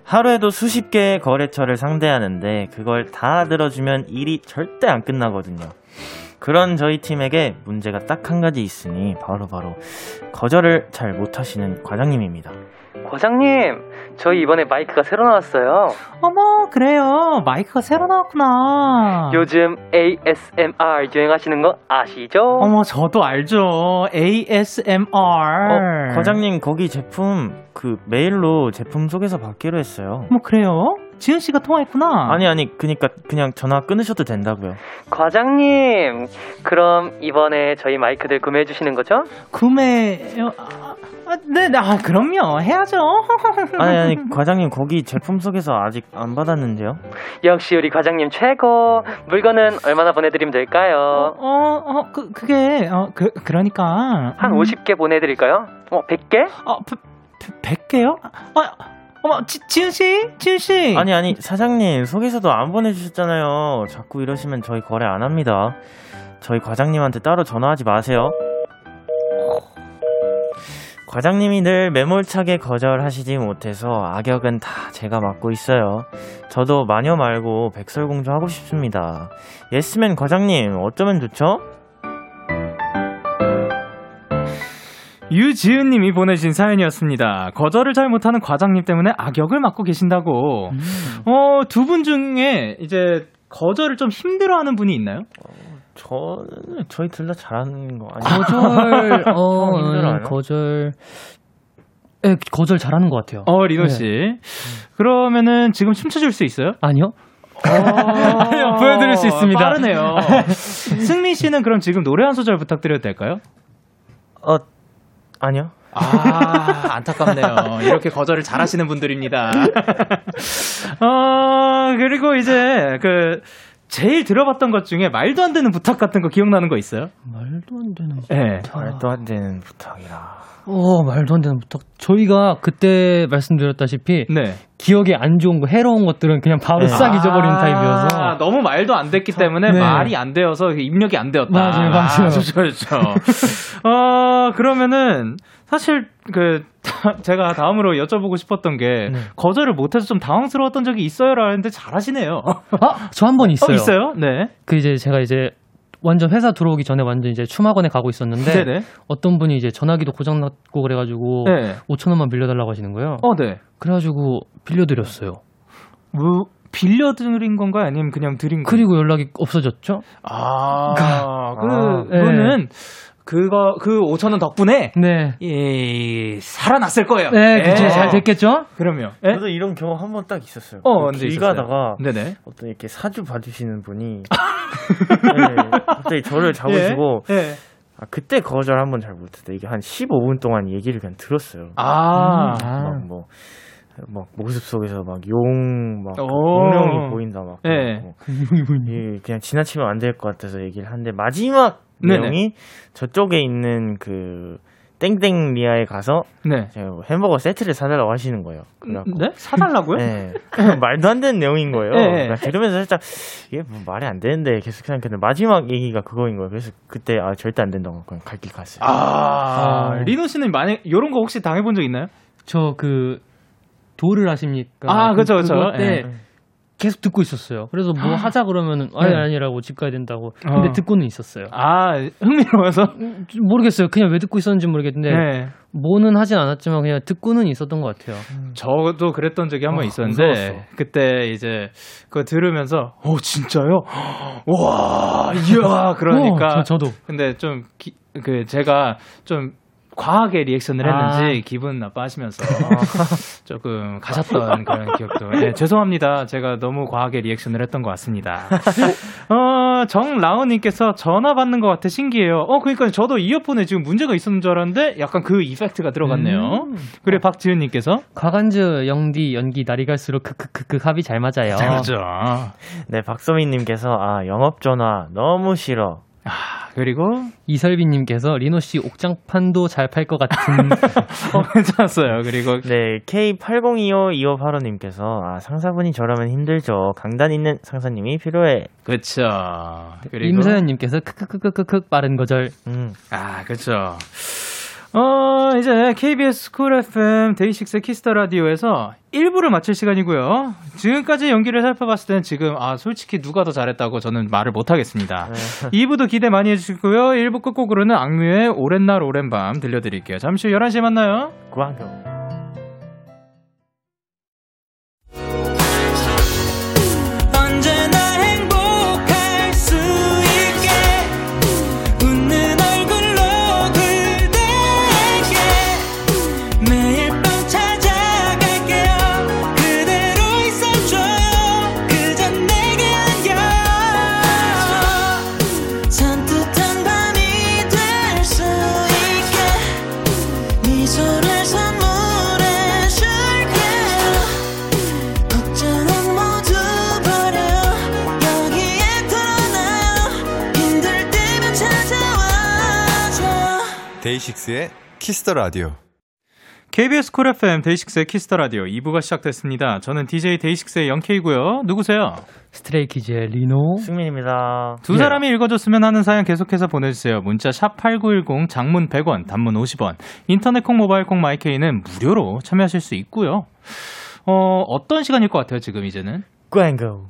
하루에도 수십 개의 거래처를 상대하는데 그걸 다 들어주면 일이 절대 안 끝나거든요. 그런 저희 팀에게 문제가 딱 한 가지 있으니 바로 거절을 잘 못하시는 과장님입니다. 과장님, 저희 이번에 마이크가 새로 나왔어요. 어머, 그래요? 마이크가 새로 나왔구나. 요즘 ASMR 유행하시는 거 아시죠? 어머, 저도 알죠. ASMR. 과장님, 거기 제품 메일로 제품 소개서 받기로 했어요. 어머, 그래요? 지은 씨가 통화했구나. 아니, 그러니까 그냥 전화 끊으셔도 된다고요. 과장님, 그럼 이번에 저희 마이크들 구매해 주시는 거죠? 그럼요. 해야죠. 아니, 과장님, 거기 제품 소개서 아직 안 받았는데요. 역시 우리 과장님 최고. 물건은 얼마나 보내드리면 될까요? 그러니까 한 50개 보내드릴까요? 100개? 100개요? 어머, 지은 씨. 아니 사장님, 소개서도 안 보내주셨잖아요. 자꾸 이러시면 저희 거래 안 합니다. 저희 과장님한테 따로 전화하지 마세요. 과장님이 늘 매몰차게 거절하시지 못해서 악역은 다 제가 맡고 있어요. 저도 마녀 말고 백설공주 하고 싶습니다. 예스맨 과장님, 어쩌면 좋죠? 유지은님이 보내신 사연이었습니다. 거절을 잘 못하는 과장님 때문에 악역을 맡고 계신다고. 두 분 중에 이제 거절을 좀 힘들어하는 분이 있나요? 저희 둘 다 잘하는 거 아니에요? 거절 잘하는 것 같아요. 리노 씨, 그러면은 지금 춤춰줄 수 있어요? 아니요. 아니요, 보여드릴 수 있습니다. 빠르네요. 승민 씨는 그럼 지금 노래 한 소절 부탁드려도 될까요? 아니요. 안타깝네요. 이렇게 거절을 잘하시는 분들입니다. 그리고 이제 제일 들어봤던 것 중에 말도 안 되는 부탁 같은 거 기억나는 거 있어요? 말도 안 되는 부탁. 말도 안 되는 부탁이라. 말도 안 되는 부탁. 저희가 그때 말씀드렸다시피 네. 기억에 안 좋은 거, 해로운 것들은 그냥 바로 네. 싹 잊어버리는 타입이어서 너무 말도 안 됐기 때문에 네. 말이 안 되어서 입력이 안 되었다. 맞아요, 맞아요. 그렇죠. 그러면은 사실 제가 다음으로 여쭤보고 싶었던 게 네. 거절을 못해서 좀 당황스러웠던 적이 있어요라는데 잘하시네요. 저 한 번 있어요. 있어요? 네. 제가 완전 회사 들어오기 전에 완전 이제 춤학원에 가고 있었는데 네네. 어떤 분이 이제 전화기도 고장났고 그래가지고 5,000원만 빌려달라고 하시는 거예요. 네. 그래가지고 빌려드렸어요. 뭐 빌려드린 건가요? 아니면 그냥 드린 건가요? 그리고 연락이 없어졌죠. 그분은 그 5,000원 덕분에 네. 살아났을 거예요. 네, 그쵸. 잘 됐겠죠? 그럼요. 저도 이런 경험 한 번 딱 있었어요. 길 가다가 어떤 이렇게 사주 봐주시는 분이 갑자기 저를 잡으시고 그때 거절 한 번 잘 못했다. 이게 한 15분 동안 얘기를 그냥 들었어요. 막 모습 속에서 막 용, 막 공룡이 보인다 막. 공룡이 보인다. 그냥 지나치면 안 될 것 같아서 얘기를 하는데 마지막 내용이 저쪽에 있는 그 땡땡 리아에 가서 햄버거 세트를 사달라고 하시는 거예요. 네? 사달라고요? 네. 말도 안 되는 내용인 거예요. 들으면서 살짝 이게 뭐 말이 안 되는데 계속 생각했는데 마지막 얘기가 그거인 거예요. 그래서 그때 절대 안 된다고 그냥 갈 길 갔어요. 리노 씨는 만약 이런 거 혹시 당해본 적 있나요? 저 도를 아십니까? 그렇죠. 네. 계속 듣고 있었어요. 그래서 뭐 하자 그러면은 아니라고 집 가야 된다고. 근데 듣고는 있었어요. 흥미로워서? 모르겠어요. 그냥 왜 듣고 있었는지 모르겠는데 뭐는 하진 않았지만 그냥 듣고는 있었던 것 같아요. 저도 그랬던 적이 한번 있었는데 무서웠어. 그때 이제 그거 들으면서 진짜요? 와, 이야 그러니까 저도. 근데 좀 제가 좀 과하게 리액션을 했는지 기분 나빠하시면서 조금 가셨던 그런 기억도. 죄송합니다. 제가 너무 과하게 리액션을 했던 것 같습니다. 정라운님께서 전화 받는 것 같아 신기해요. 그러니까 저도 이어폰에 지금 문제가 있었는 줄 알았는데 약간 그 이펙트가 들어갔네요. 그래 박지은님께서 과간주 영디 연기 날이 갈수록 크크크크 합이 잘 맞아요. 잘 맞죠. 네 박소민님께서 영업 전화 너무 싫어. 그리고 이설빈님께서 리노씨 옥장판도 잘 팔 것 같은 괜찮았어요. 그리고 네 K80252585님께서 상사분이 저라면 힘들죠. 강단 있는 상사님이 필요해. 그렇죠. 그리고 임서연님께서 크크크크크 빠른 거절. 그렇죠. 이제 KBS 쿨 FM 데이식스 키스터 라디오에서 1부를 마칠 시간이고요. 지금까지 연기를 살펴봤을 때는 지금 솔직히 누가 더 잘했다고 저는 말을 못하겠습니다. 2부도 기대 많이 해주시고요. 1부 끝곡으로는 악뮤의 오랜 날 오랜 밤 들려드릴게요. 잠시 후 11시에 만나요. 구한경 데이식스의 키스터라디오 KBS 쿨 FM 데이식스의 키스터라디오 2부가 시작됐습니다. 저는 DJ 데이식스의 영케이고요. 누구세요? 스트레이키즈의 리노 승민입니다. 두 사람이 읽어줬으면 하는 사연 계속해서 보내주세요. 문자 샵8910 장문 100원 단문 50원 인터넷 콩 모바일 콩 마이케이는 무료로 참여하실 수 있고요. 어떤 시간일 것 같아요 지금 이제는? 광고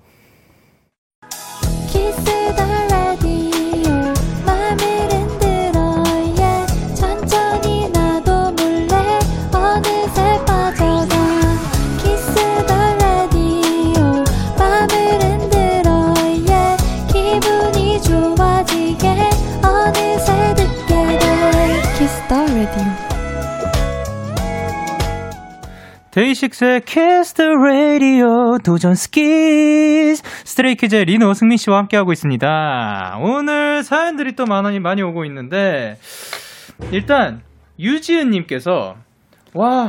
데이식스의 Kiss the Radio 도전 스키스 스트레이키즈의 리노 승민씨와 함께하고 있습니다. 오늘 사연들이 또 많이 오고 있는데 일단 유지은님께서 와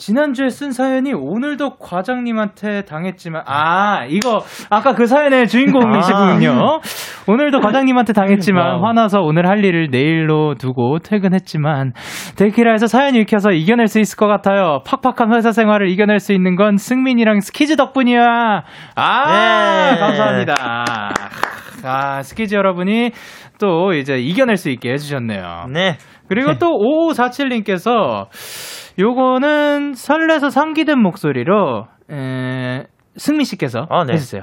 지난주에 쓴 사연이 오늘도 과장님한테 당했지만 아 이거 아까 그 사연의 주인공이시군요. 오늘도 과장님한테 당했지만 화나서 오늘 할 일을 내일로 두고 퇴근했지만 데키라에서 사연 읽혀서 이겨낼 수 있을 것 같아요. 팍팍한 회사 생활을 이겨낼 수 있는 건 승민이랑 스키즈 덕분이야. 아 네. 감사합니다. 아 스키즈 여러분이 또 이제 이겨낼 수 있게 해주셨네요. 네. 그리고 또 5547님께서 요거는 설레서 상기된 목소리로 승민 씨께서 네. 해주세요.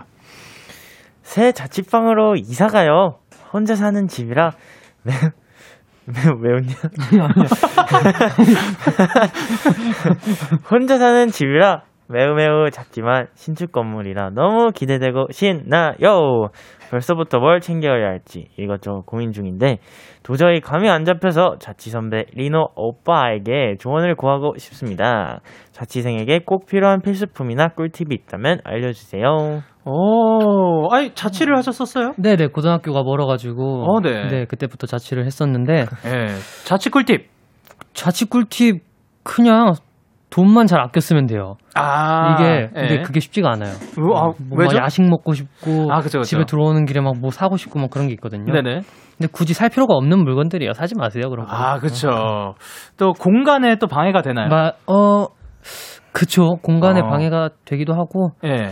새 자취방으로 이사가요. 혼자 사는 집이라 왜 웃냐? 혼자 사는 집이라 매우 매우 작지만 신축 건물이라 너무 기대되고 신나요. 벌써부터 뭘 챙겨야 할지 이것저것 고민 중인데 도저히 감이 안 잡혀서 자취 선배 리노 오빠에게 조언을 구하고 싶습니다. 자취생에게 꼭 필요한 필수품이나 꿀팁이 있다면 알려주세요. 오, 아니 자취를 하셨었어요? 네네 고등학교가 멀어가지고 네 그때부터 자취를 했었는데 네, 자취 꿀팁. 자취 꿀팁 그냥 돈만 잘 아껴 쓰면 돼요. 아, 이게 그게 쉽지가 않아요. 뭐 야식 먹고 싶고 그쵸. 집에 들어오는 길에 막 뭐 사고 싶고 막 그런 게 있거든요. 네네. 근데 굳이 살 필요가 없는 물건들이에요. 사지 마세요. 그런 거. 아, 그렇죠. 또 공간에 또 방해가 되나요? 그렇죠. 공간에 방해가 되기도 하고. 예.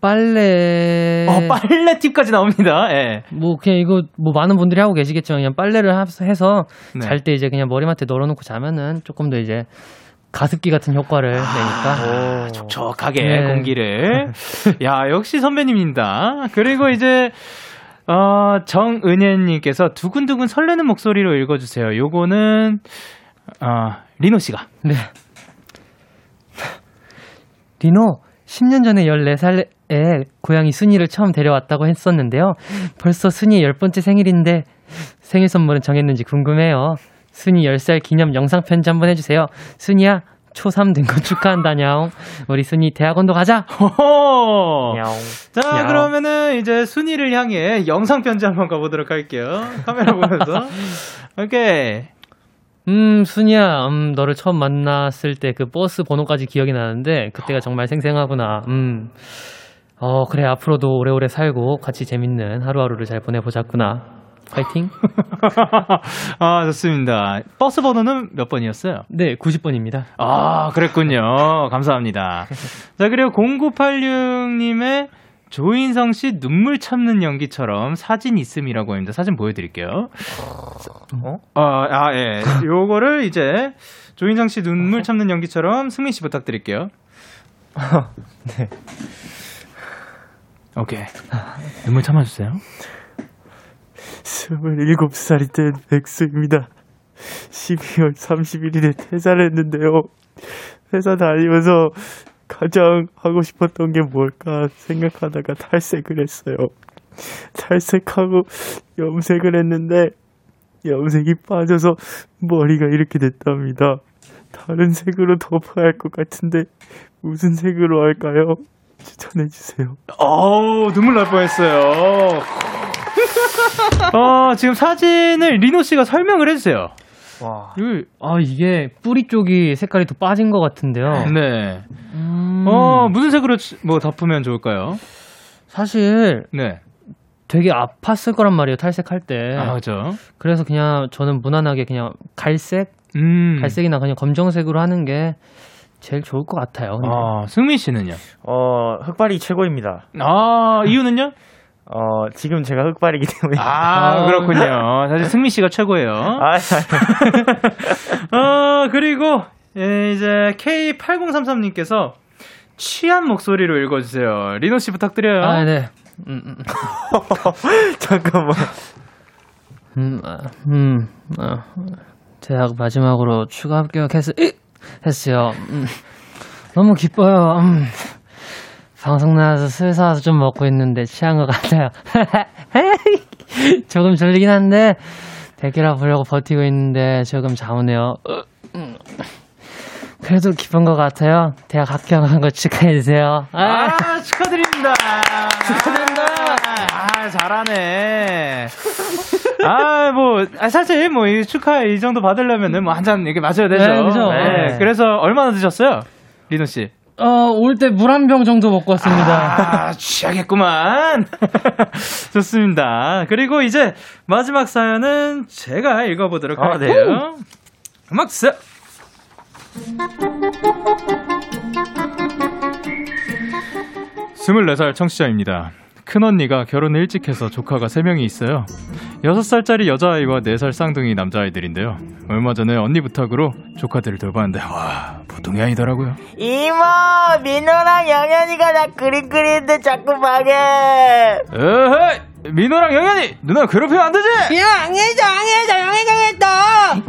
빨래. 빨래 팁까지 나옵니다. 예. 뭐 그냥 이거 뭐 많은 분들이 하고 계시겠죠. 그냥 빨래를 해서 잘 때 이제 그냥 머리맡에 널어놓고 자면은 조금 더 이제 가습기 같은 효과를 내니까 촉촉하게 공기를. 야 역시 선배님입니다. 그리고 이제 정은혜님께서 두근두근 설레는 목소리로 읽어주세요. 요거는 리노 씨가. 네. 리노 10년 전에 14살에 고양이 순이를 처음 데려왔다고 했었는데요. 벌써 순이 10번째 생일인데 생일 선물은 정했는지 궁금해요. 순이 10살 기념 영상 편지 한번 해주세요. 순이야 초3 된 거 축하한다냐옹. 우리 순이 대학원도 가자. 자 그러면은 이제 순이를 향해 영상 편지 한번 가보도록 할게요. 카메라 보면서. 오케이. 순이야, 너를 처음 만났을 때 그 버스 번호까지 기억이 나는데 그때가 정말 생생하구나. 그래 앞으로도 오래오래 살고 같이 재밌는 하루하루를 잘 보내보자꾸나. 파이팅. 아 좋습니다. 버스 번호는 몇 번이었어요? 네 90번입니다. 아 그랬군요. 감사합니다. 자 그리고 0986님의 조인성 씨 눈물 참는 연기처럼 사진 있음이라고 합니다. 사진 보여드릴게요. 예. 요거를 이제 조인성 씨 눈물 참는 연기처럼 승민 씨 부탁드릴게요. 네. 오케이. 눈물 참아주세요. 27살이 된 백수입니다. 12월 31일에 퇴사를 했는데요. 회사 다니면서 가장 하고 싶었던 게 뭘까 생각하다가 탈색을 했어요. 탈색하고 염색을 했는데 염색이 빠져서 머리가 이렇게 됐답니다. 다른 색으로 덮어야 할 것 같은데 무슨 색으로 할까요? 추천해주세요. 어우 눈물 날 뻔했어요. 지금 사진을 리노 씨가 설명을 해주세요. 와. 이게 뿌리 쪽이 색깔이 더 빠진 것 같은데요. 네. 무슨 색으로 덮으면 좋을까요? 사실 네. 되게 아팠을 거란 말이에요. 탈색할 때. 아, 그렇죠. 그래서 그냥 저는 무난하게 그냥 갈색이나 그냥 검정색으로 하는 게 제일 좋을 것 같아요. 근데. 승민 씨는요? 흑발이 최고입니다. 아, 이유는요? 지금 제가 흑발이기 때문에. 아, 그렇군요. 사실 승민 씨가 최고예요. 그리고, 이제 K8033님께서 취한 목소리로 읽어주세요. 리노 씨 부탁드려요. 아, 네. 잠깐만. 대학 마지막으로 추가 합격했어요. 너무 기뻐요. 방송 나와서 술 사와서 좀 먹고 있는데 취한 것 같아요. 조금 졸리긴 한데 데키라 보려고 버티고 있는데 조금 자우네요. 그래도 기쁜 것 같아요. 대학 합격한 거 축하해주세요. 축하드립니다. 잘하네. 사실 뭐 이 축하 이 정도 받으려면은 뭐 한 잔 이렇게 마셔야 되죠. 네, 그죠. 네. 네. 그래서 얼마나 드셨어요, 리노 씨? 올 때 물 한 병 정도 먹고 왔습니다. 취하겠구만. 좋습니다. 그리고 이제 마지막 사연은 제가 읽어보도록 할게요. 음악 주세요. 스물네 살 청취자입니다. 큰언니가 결혼을 일찍 해서 조카가 3명이 있어요. 6살짜리 여자아이와 4살 쌍둥이 남자아이들인데요. 얼마 전에 언니 부탁으로 조카들을 돌봤는데 와, 보통이 아니더라고요. 이모, 민호랑 영현이가 나 그림 그리는데 자꾸 망해. 에헤이, 민호랑 영현이 누나 괴롭히면 안 되지? 야, 안 해줘 영현이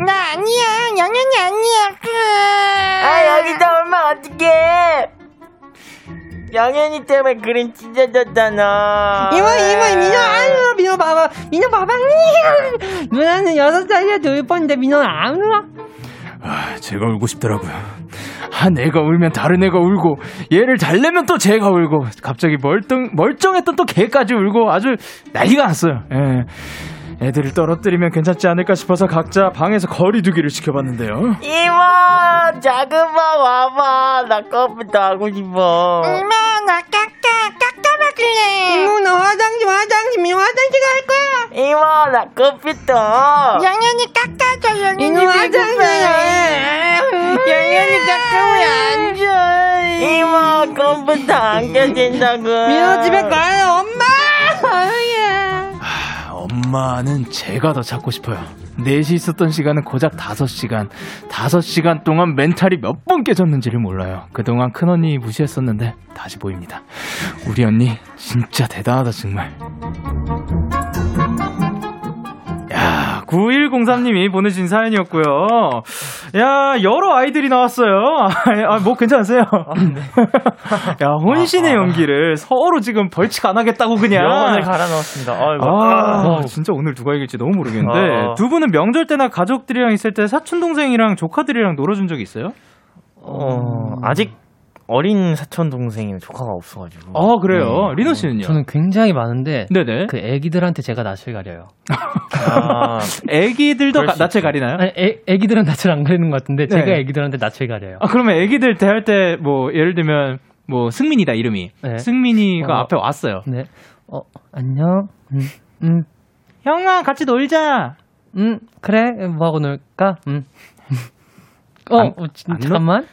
나 아니야, 영현이 아니야. 아, 여기다 얼마 어떡해. 영현이 때문에 그림 찢어졌잖아. 이모, 민호, 아유, 민호 봐봐. 누나는 6살이라 울 뻔인데 민호는 안 울어? 아, 제가 울고 싶더라고요. 한 애가 울면 다른 애가 울고, 얘를 달래면 또 제가 울고, 갑자기 멀쩡했던 또 걔까지 울고, 아주 난리가 났어요. 예. 애들을 떨어뜨리면 괜찮지 않을까 싶어서 각자 방에서 거리두기를 지켜봤는데요. 이모, 작은 방 와봐. 나 컴퓨터 하고 싶어. 이모, 나 깎아 먹을래. 이모, 나 화장실. 이모, 화장실 갈 거야. 이모, 나 컴퓨터. 영현이 깎아줘, 영현이. 이모, 화장실. 영현이 깎으면 안 줘. 이모, 컴퓨터 안 켜진다고. 민호 집에 가요, 엄마. 엄마는 제가 더 찾고 싶어요. 4시 있었던 시간은 고작 5시간. 5시간 동안 멘탈이 몇 번 깨졌는지를 몰라요. 그동안 큰언니 무시했었는데 다시 보입니다. 우리 언니 진짜 대단하다 정말. 야, 9103님이 보내주신 사연이었고요. 야, 여러 아이들이 나왔어요. 뭐 괜찮으세요? 야, 혼신의 연기를 서로 지금 벌칙 안 하겠다고 그냥 영혼을 갈아 넣었습니다. 진짜 오늘 누가 이길지 너무 모르겠는데 두 분은 명절 때나 가족들이랑 있을 때 사촌 동생이랑 조카들이랑 놀아준 적이 있어요? 아직 어린 사촌 동생이 조카가 없어가지고. 아, 그래요? 네. 리노 씨는요? 저는 굉장히 많은데 네네. 그 애기들한테 제가 낯을 가려요. 아, 애기들도 낯을 가리나요? 아니, 애기들은 낯을 안 가리는 것 같은데 네. 제가 애기들한테 낯을 가려요. 아, 그러면 애기들 대할 때 뭐 예를 들면 뭐 승민이다 이름이. 네. 승민이가 앞에 왔어요. 네. 안녕. 형아 같이 놀자. 그래. 뭐 하고 놀까? 잠깐만.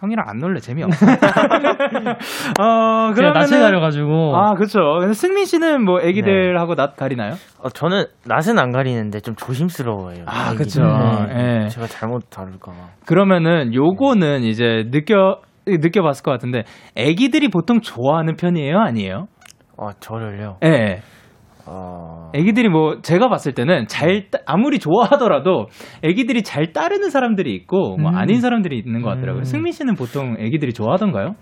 형이랑 안 놀래, 재미없어. 그러면은 낯을 가려가지고. 아, 그렇죠. 승민 씨는 뭐 애기들하고 네. 낯 가리나요? 저는 낯은 안 가리는데 좀 조심스러워요. 아, 그렇죠. 네. 제가 잘못 다룰까 봐. 그러면은 요거는 이제 느껴봤을 것 같은데 애기들이 보통 좋아하는 편이에요, 아니에요? 저를요. 네. 애기들이 뭐 제가 봤을 때는 아무리 좋아하더라도 애기들이 잘 따르는 사람들이 있고 뭐 아닌 사람들이 있는 것 같더라고요. 승민 씨는 보통 애기들이 좋아하던가요?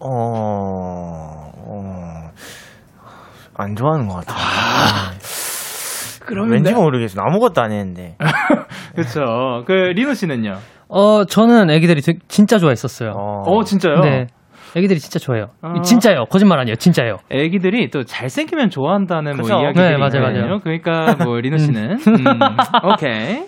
안 좋아하는 것 같아요. 그러면 왠지 모르겠어요. 아무것도 안 했는데. 그렇죠. 그 리노 씨는요? 저는 애기들이 진짜 좋아했었어요. 진짜요? 네. 애기들이 진짜 좋아해요. 진짜요. 거짓말 아니에요. 진짜요. 애기들이 또 잘생기면 좋아한다는 그쵸? 뭐 이야기들이 네, 맞아요. 그러니까 뭐 리노 씨는 오케이.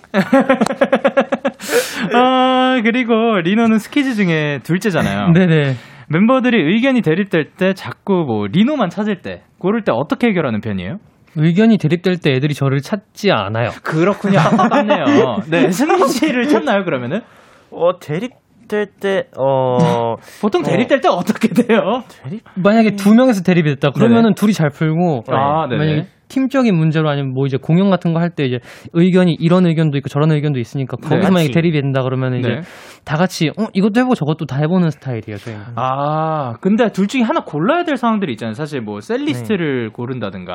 그리고 리노는 스키즈 중에 둘째잖아요. 네네. 멤버들이 의견이 대립될 때 자꾸 뭐 리노만 찾을 때 고를 때 어떻게 해결하는 편이에요? 의견이 대립될 때 애들이 저를 찾지 않아요. 그렇군요. 안타깝네요. 네, 승민 씨를 찾나요 그러면은? 대립될 때 보통 대립될 때 어떻게 돼요? 만약에 2명에서 대립이 됐다 그러면은 둘이 잘 풀고 만약에 팀적인 문제로 아니면 뭐 이제 공연 같은 거 할 때 이제 의견이 이런 의견도 있고 저런 의견도 있으니까 거기서 만약에 대립이 된다 그러면 이제 다 같이 이것도 해보고 저것도 다 해보는 스타일이에요 저희는. 근데 둘 중에 하나 골라야 될 상황들이 있잖아요. 사실 뭐 셀리스트를 고른다든가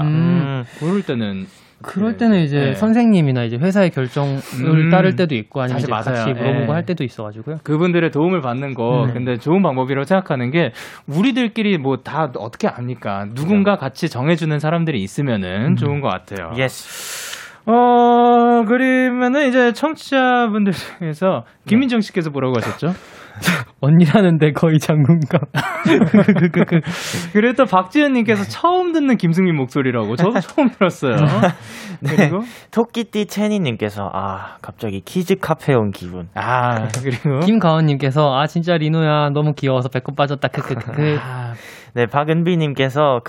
고를 때는. 그럴 때는 이제 선생님이나 이제 회사의 결정을 따를 때도 있고 아니면 같이 물어보고 할 때도 있어가지고요. 그분들의 도움을 받는 거 근데 좋은 방법이라고 생각하는 게 우리들끼리 뭐 다 어떻게 압니까? 누군가 같이 정해주는 사람들이 있으면은 좋은 것 같아요. 예스. 그러면은 이제 청취자분들 중에서 김민정 씨께서 뭐라고 하셨죠? 언니라는데 거의 장군감. 그래도 박지은님께서 네. 처음 듣는 김승민 목소리라고. 저도 처음 들었어요. 네. 그리고 토끼띠 채니님께서 아 갑자기 키즈 카페 온 기분. 아 그리고 김가원님께서 아 진짜 리노야 너무 귀여워서 배꼽 빠졌다. 크크크크. 네, 박은비님께서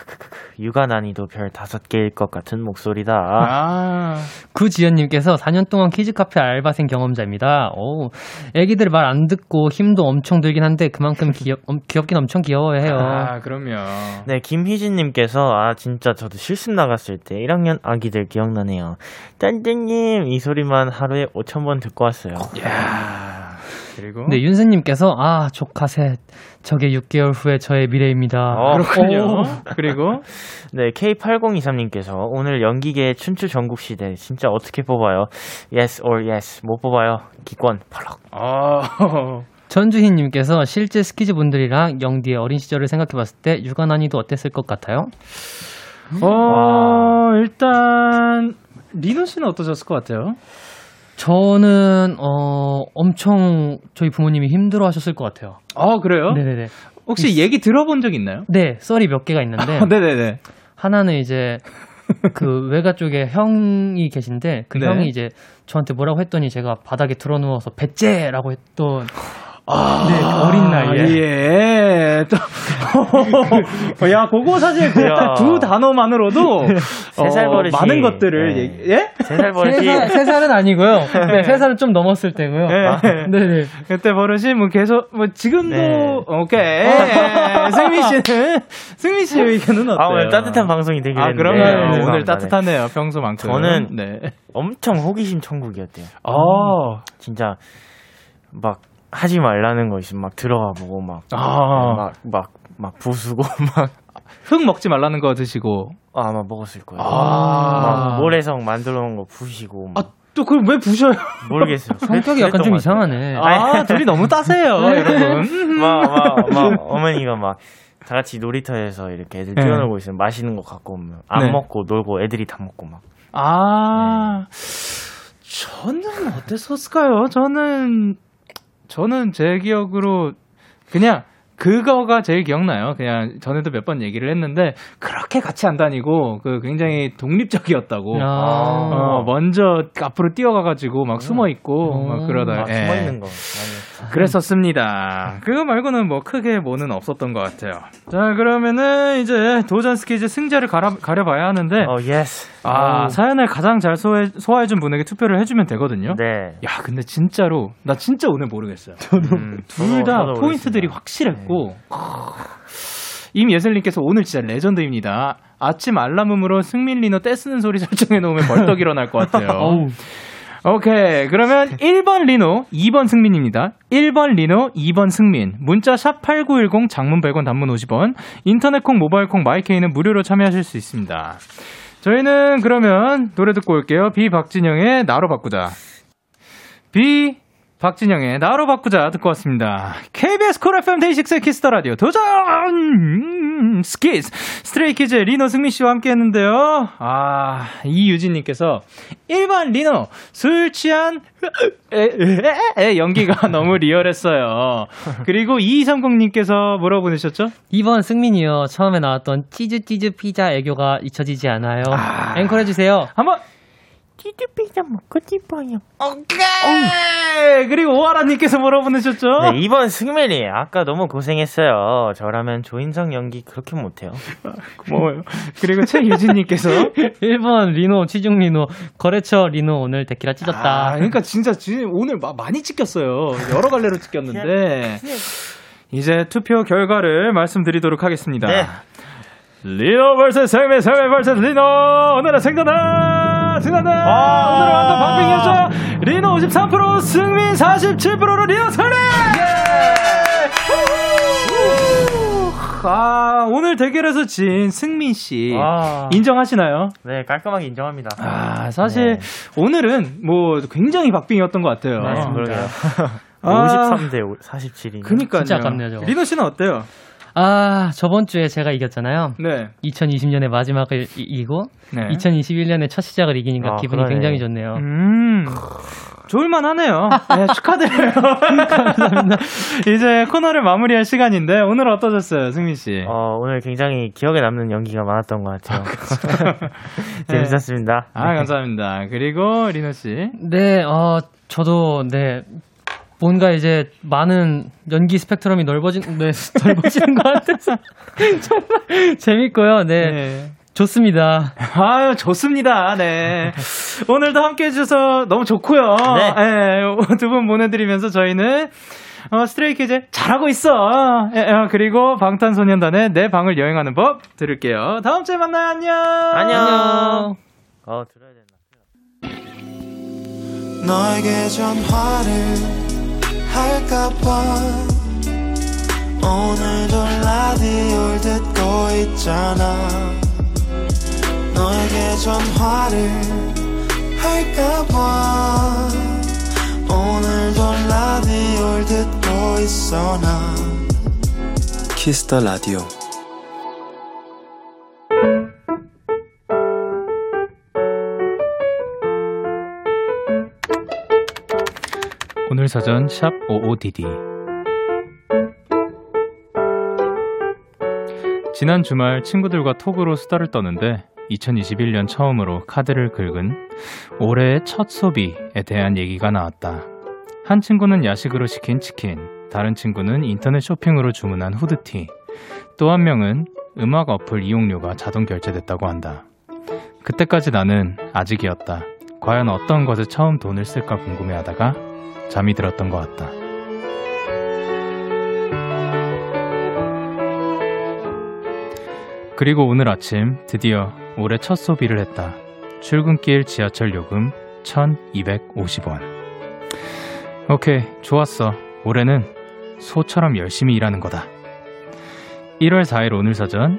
육아 난이도 별 5개일 것 같은 목소리다. 아. 구지연님께서 4년 동안 키즈카페 알바생 경험자입니다. 오, 애기들 말 안 듣고 힘도 엄청 들긴 한데 그만큼 귀엽긴 엄청 귀여워해요. 아, 그럼요. 네, 김희진님께서 아 진짜 저도 실습 나갔을 때 1학년 아기들 기억나네요. 딴딴님 이 소리만 하루에 5,000번 듣고 왔어요. 이야. 그리고 네, 윤수님께서 아 조카 셋 저게 6개월 후에 저의 미래입니다. 어, 그렇군요. 그리고 네 K8023님께서 오늘 연기계 춘추 전국시대 진짜 어떻게 뽑아요? Yes or yes 못 뽑아요. 기권 펄럭. 어. 전주희님께서 실제 스키즈 분들이랑 영디의 어린 시절을 생각해봤을 때 육아 난이도 어땠을 것 같아요? 일단 리노 씨는 어떠셨을 것 같아요? 저는 엄청 저희 부모님이 힘들어하셨을 것 같아요. 아 그래요? 네네네. 혹시 얘기 들어본 적 있나요? 네, 썰이 몇 개가 있는데. 아, 네네네. 하나는 이제 그 외가 쪽에 형이 계신데 그 네. 형이 이제 저한테 뭐라고 했더니 제가 바닥에 드러누워서 배째라고 했던. 아, 네, 그 어린 나이에. 예. 또, 야, 그거 사실 두 단어만으로도 3살 버릇이 많은 것들을 예? 예? 3살 버릇이 3살은 아니고요. 네, 3살은 좀 넘었을 때고요. 네, 아, 네. 그때 버릇이 뭐 계속 뭐 지금도 네. 오케이. 승민 씨는 승민 씨의 의견은 어때요? 아, 오늘 따뜻한 방송이 되긴 했는데. 아, 그러면 네, 오늘 따뜻하네요. 평소만큼. 저는 네. 엄청 호기심 천국이었대요. 아, 진짜 막 하지 말라는 거 있으면 막 들어가보고 막 부수고 막 흙 먹지 말라는 거 드시고 아마 먹었을 거예요. 막 모래성 만들어 놓은 거 부시고 막. 아. 또 그럼 왜 부셔요? 모르겠어요. 성격이 약간 좀 이상하네. 아 둘이 너무 따세요. 여러분 막 어머니가 막 다 같이 놀이터에서 이렇게 애들 뛰어놀고 있으면 맛있는 거 갖고 오면 안 네. 먹고 놀고 애들이 다 먹고 막. 아 저는 어땠었을까요? 저는 제 기억으로 그냥 그거가 제일 기억나요. 그냥 전에도 몇 번 얘기를 했는데 그렇게 같이 안 다니고 그 굉장히 독립적이었다고. 먼저 앞으로 뛰어가가지고 막 숨어 있고 막 그러다. 예. 숨어 있는 거. 그랬었습니다. 그거 말고는 뭐 크게 뭐는 없었던 것 같아요. 자 그러면은 이제 도전 스키즈 승자를 가려봐야 하는데. 예스. 아 사연을 가장 잘 소화해준 분에게 투표를 해주면 되거든요. 네. 야 근데 진짜로 나 진짜 오늘 모르겠어요. 저도 둘 다 포인트들이 확실했고. 네. 임예슬님께서 오늘 진짜 레전드입니다. 아침 알람음으로 승민 리노 떼쓰는 소리 설정해놓으면 벌떡 일어날 것 같아요. 오케이 그러면 1번 리노 2번 승민입니다. 1번 리노 2번 승민. 문자 샵 8910 장문 100원 단문 50원. 인터넷 콩 모바일 콩 마이케이는 무료로 참여하실 수 있습니다. 저희는 그러면 노래 듣고 올게요. 비박진영의 나로 바꾸자. 박진영의 나로 바꾸자 듣고 왔습니다. KBS 쿨 FM Day6의 키스더라디오 도전 스키즈 스트레이키즈의 리노 승민씨와 함께 했는데요. 아 이유진님께서 1번 리노 술 취한 연기가 너무 리얼했어요. 그리고 2230님께서 뭐라고 보내셨죠? 2번 승민이요. 처음에 나왔던 찌즈찌즈 피자 애교가 잊혀지지 않아요. 앵콜해주세요. 한번 치즈 피자 먹고 싶어요. 오케이. 그리고 오하라님께서 뭐라고 보내셨죠? 네, 2번 승민이 아까 너무 고생했어요. 저라면 조인성 연기 그렇게 못해요. 고마워요. 그리고 최유진님께서 1번 리노 치중 리노 거래처 리노 오늘 데키라 찢었다. 아, 그러니까 진짜 오늘 많이 찢겼어요. 여러 갈래로 찢겼는데 이제 투표 결과를 말씀드리도록 하겠습니다. 네. 리노 vs 세미, 세미 vs 리노. 오늘은 승단다. 오늘은 완전 반빙이었죠. 리노 53%, 승민 47%로 리노 승리. 아 오늘 대결에서 진 승민 씨 인정하시나요? 네 깔끔하게 인정합니다. 아 사실 네. 오늘은 뭐 굉장히 박빙이었던 것 같아요. 네, 그러게요. 53대 47이. 그니까요. 진짜 아깝네요. 리노 씨는 어때요? 아, 저번 주에 제가 이겼잖아요. 네. 2020년의 마지막을 이기고, 네. 2021년의 첫 시작을 이기니까 기분이 그러네. 굉장히 좋네요. 좋을만 하네요. 네, 축하드려요. 감사합니다. 이제 코너를 마무리할 시간인데 오늘 어떠셨어요, 승민 씨? 오늘 굉장히 기억에 남는 연기가 많았던 것 같아요. 재밌었습니다. 네. 아, 감사합니다. 그리고 리노 씨. 네, 저도 네. 뭔가 이제 많은 연기 스펙트럼이 넓어지는 것 같아서 정말 재밌고요. 네. 네. 좋습니다. 아유, 좋습니다. 네. 오늘도 함께 해주셔서 너무 좋고요. 네. 네, 두 분 보내드리면서 저희는 스트레이키즈 잘하고 있어. 그리고 방탄소년단의 내 방을 여행하는 법 들을게요. 다음 주에 만나요. 안녕. 안녕. 들어야 되나? 너에게 전화를 할까봐 오늘도 라디오를 듣고 있잖아. 너에게 전화를 할까봐 오늘도 라디오를 듣고 있어. 나 키스 더 라디오. 오늘 사전 샵 OODD. 지난 주말 친구들과 톡으로 수다를 떠는데 2021년 처음으로 카드를 긁은 올해의 첫 소비에 대한 얘기가 나왔다. 한 친구는 야식으로 시킨 치킨, 다른 친구는 인터넷 쇼핑으로 주문한 후드티, 또 한 명은 음악 어플 이용료가 자동 결제됐다고 한다. 그때까지 나는 아직이었다. 과연 어떤 것에 처음 돈을 쓸까 궁금해하다가 잠이 들었던 것 같다. 그리고 오늘 아침 드디어 올해 첫 소비를 했다. 출근길 지하철 요금 1,250원. 오케이, 좋았어. 올해는 소처럼 열심히 일하는 거다. 1월 4일 오늘 사전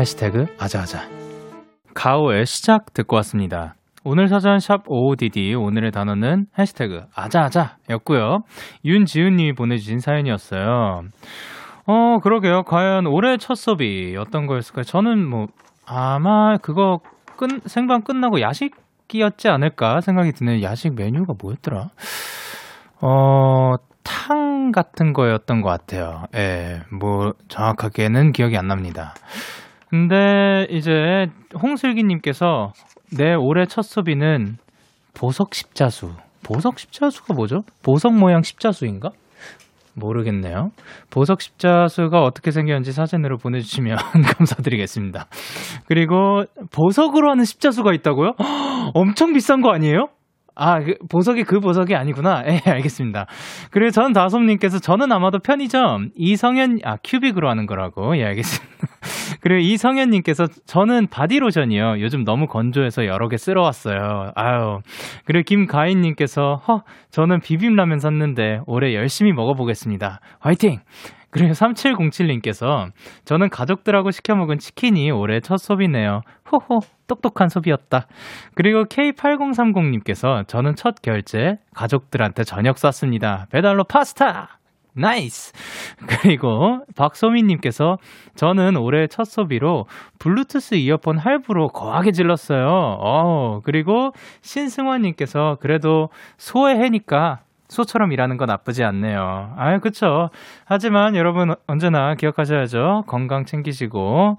해시태그 아자아자. 가오의 시작 듣고 왔습니다. 오늘 사전 샵 OODD, 오늘의 단어는 해시태그 아자아자였고요. 윤지은님이 보내주신 사연이었어요. 그러게요. 과연 올해 첫 소비 어떤 거였을까요? 저는 아마 그거 생방 끝나고 야식이었지 않을까 생각이 드네요. 야식 메뉴가 뭐였더라? 탕 같은 거였던 것 같아요. 예, 정확하게는 기억이 안 납니다. 근데 이제 홍슬기님께서 내 올해 첫 소비는 보석 십자수. 보석 십자수가 뭐죠? 보석 모양 십자수인가? 모르겠네요. 보석 십자수가 어떻게 생겼는지 사진으로 보내주시면 감사드리겠습니다. 그리고 보석으로 하는 십자수가 있다고요? 허, 엄청 비싼 거 아니에요? 아, 그 보석이 아니구나. 예, 알겠습니다. 그리고 전 다솜님께서 저는 아마도 편의점 큐빅으로 하는 거라고. 예, 알겠습니다. 그리고 이성현님께서 저는 바디로션이요. 요즘 너무 건조해서 여러 개 쓸어왔어요. 아유. 그리고 김가인님께서 저는 비빔라면 샀는데 올해 열심히 먹어보겠습니다. 화이팅! 그리고 3707님께서 저는 가족들하고 시켜먹은 치킨이 올해 첫 소비네요. 호호, 똑똑한 소비였다. 그리고 K8030님께서 저는 첫 결제 가족들한테 저녁 쐈습니다. 배달로 파스타! 나이스! 그리고 박소민님께서 저는 올해 첫 소비로 블루투스 이어폰 할부로 거하게 질렀어요. 그리고 신승원님께서 그래도 소의 해니까 소처럼 일하는 건 나쁘지 않네요. 아, 그쵸. 하지만 여러분 언제나 기억하셔야죠. 건강 챙기시고,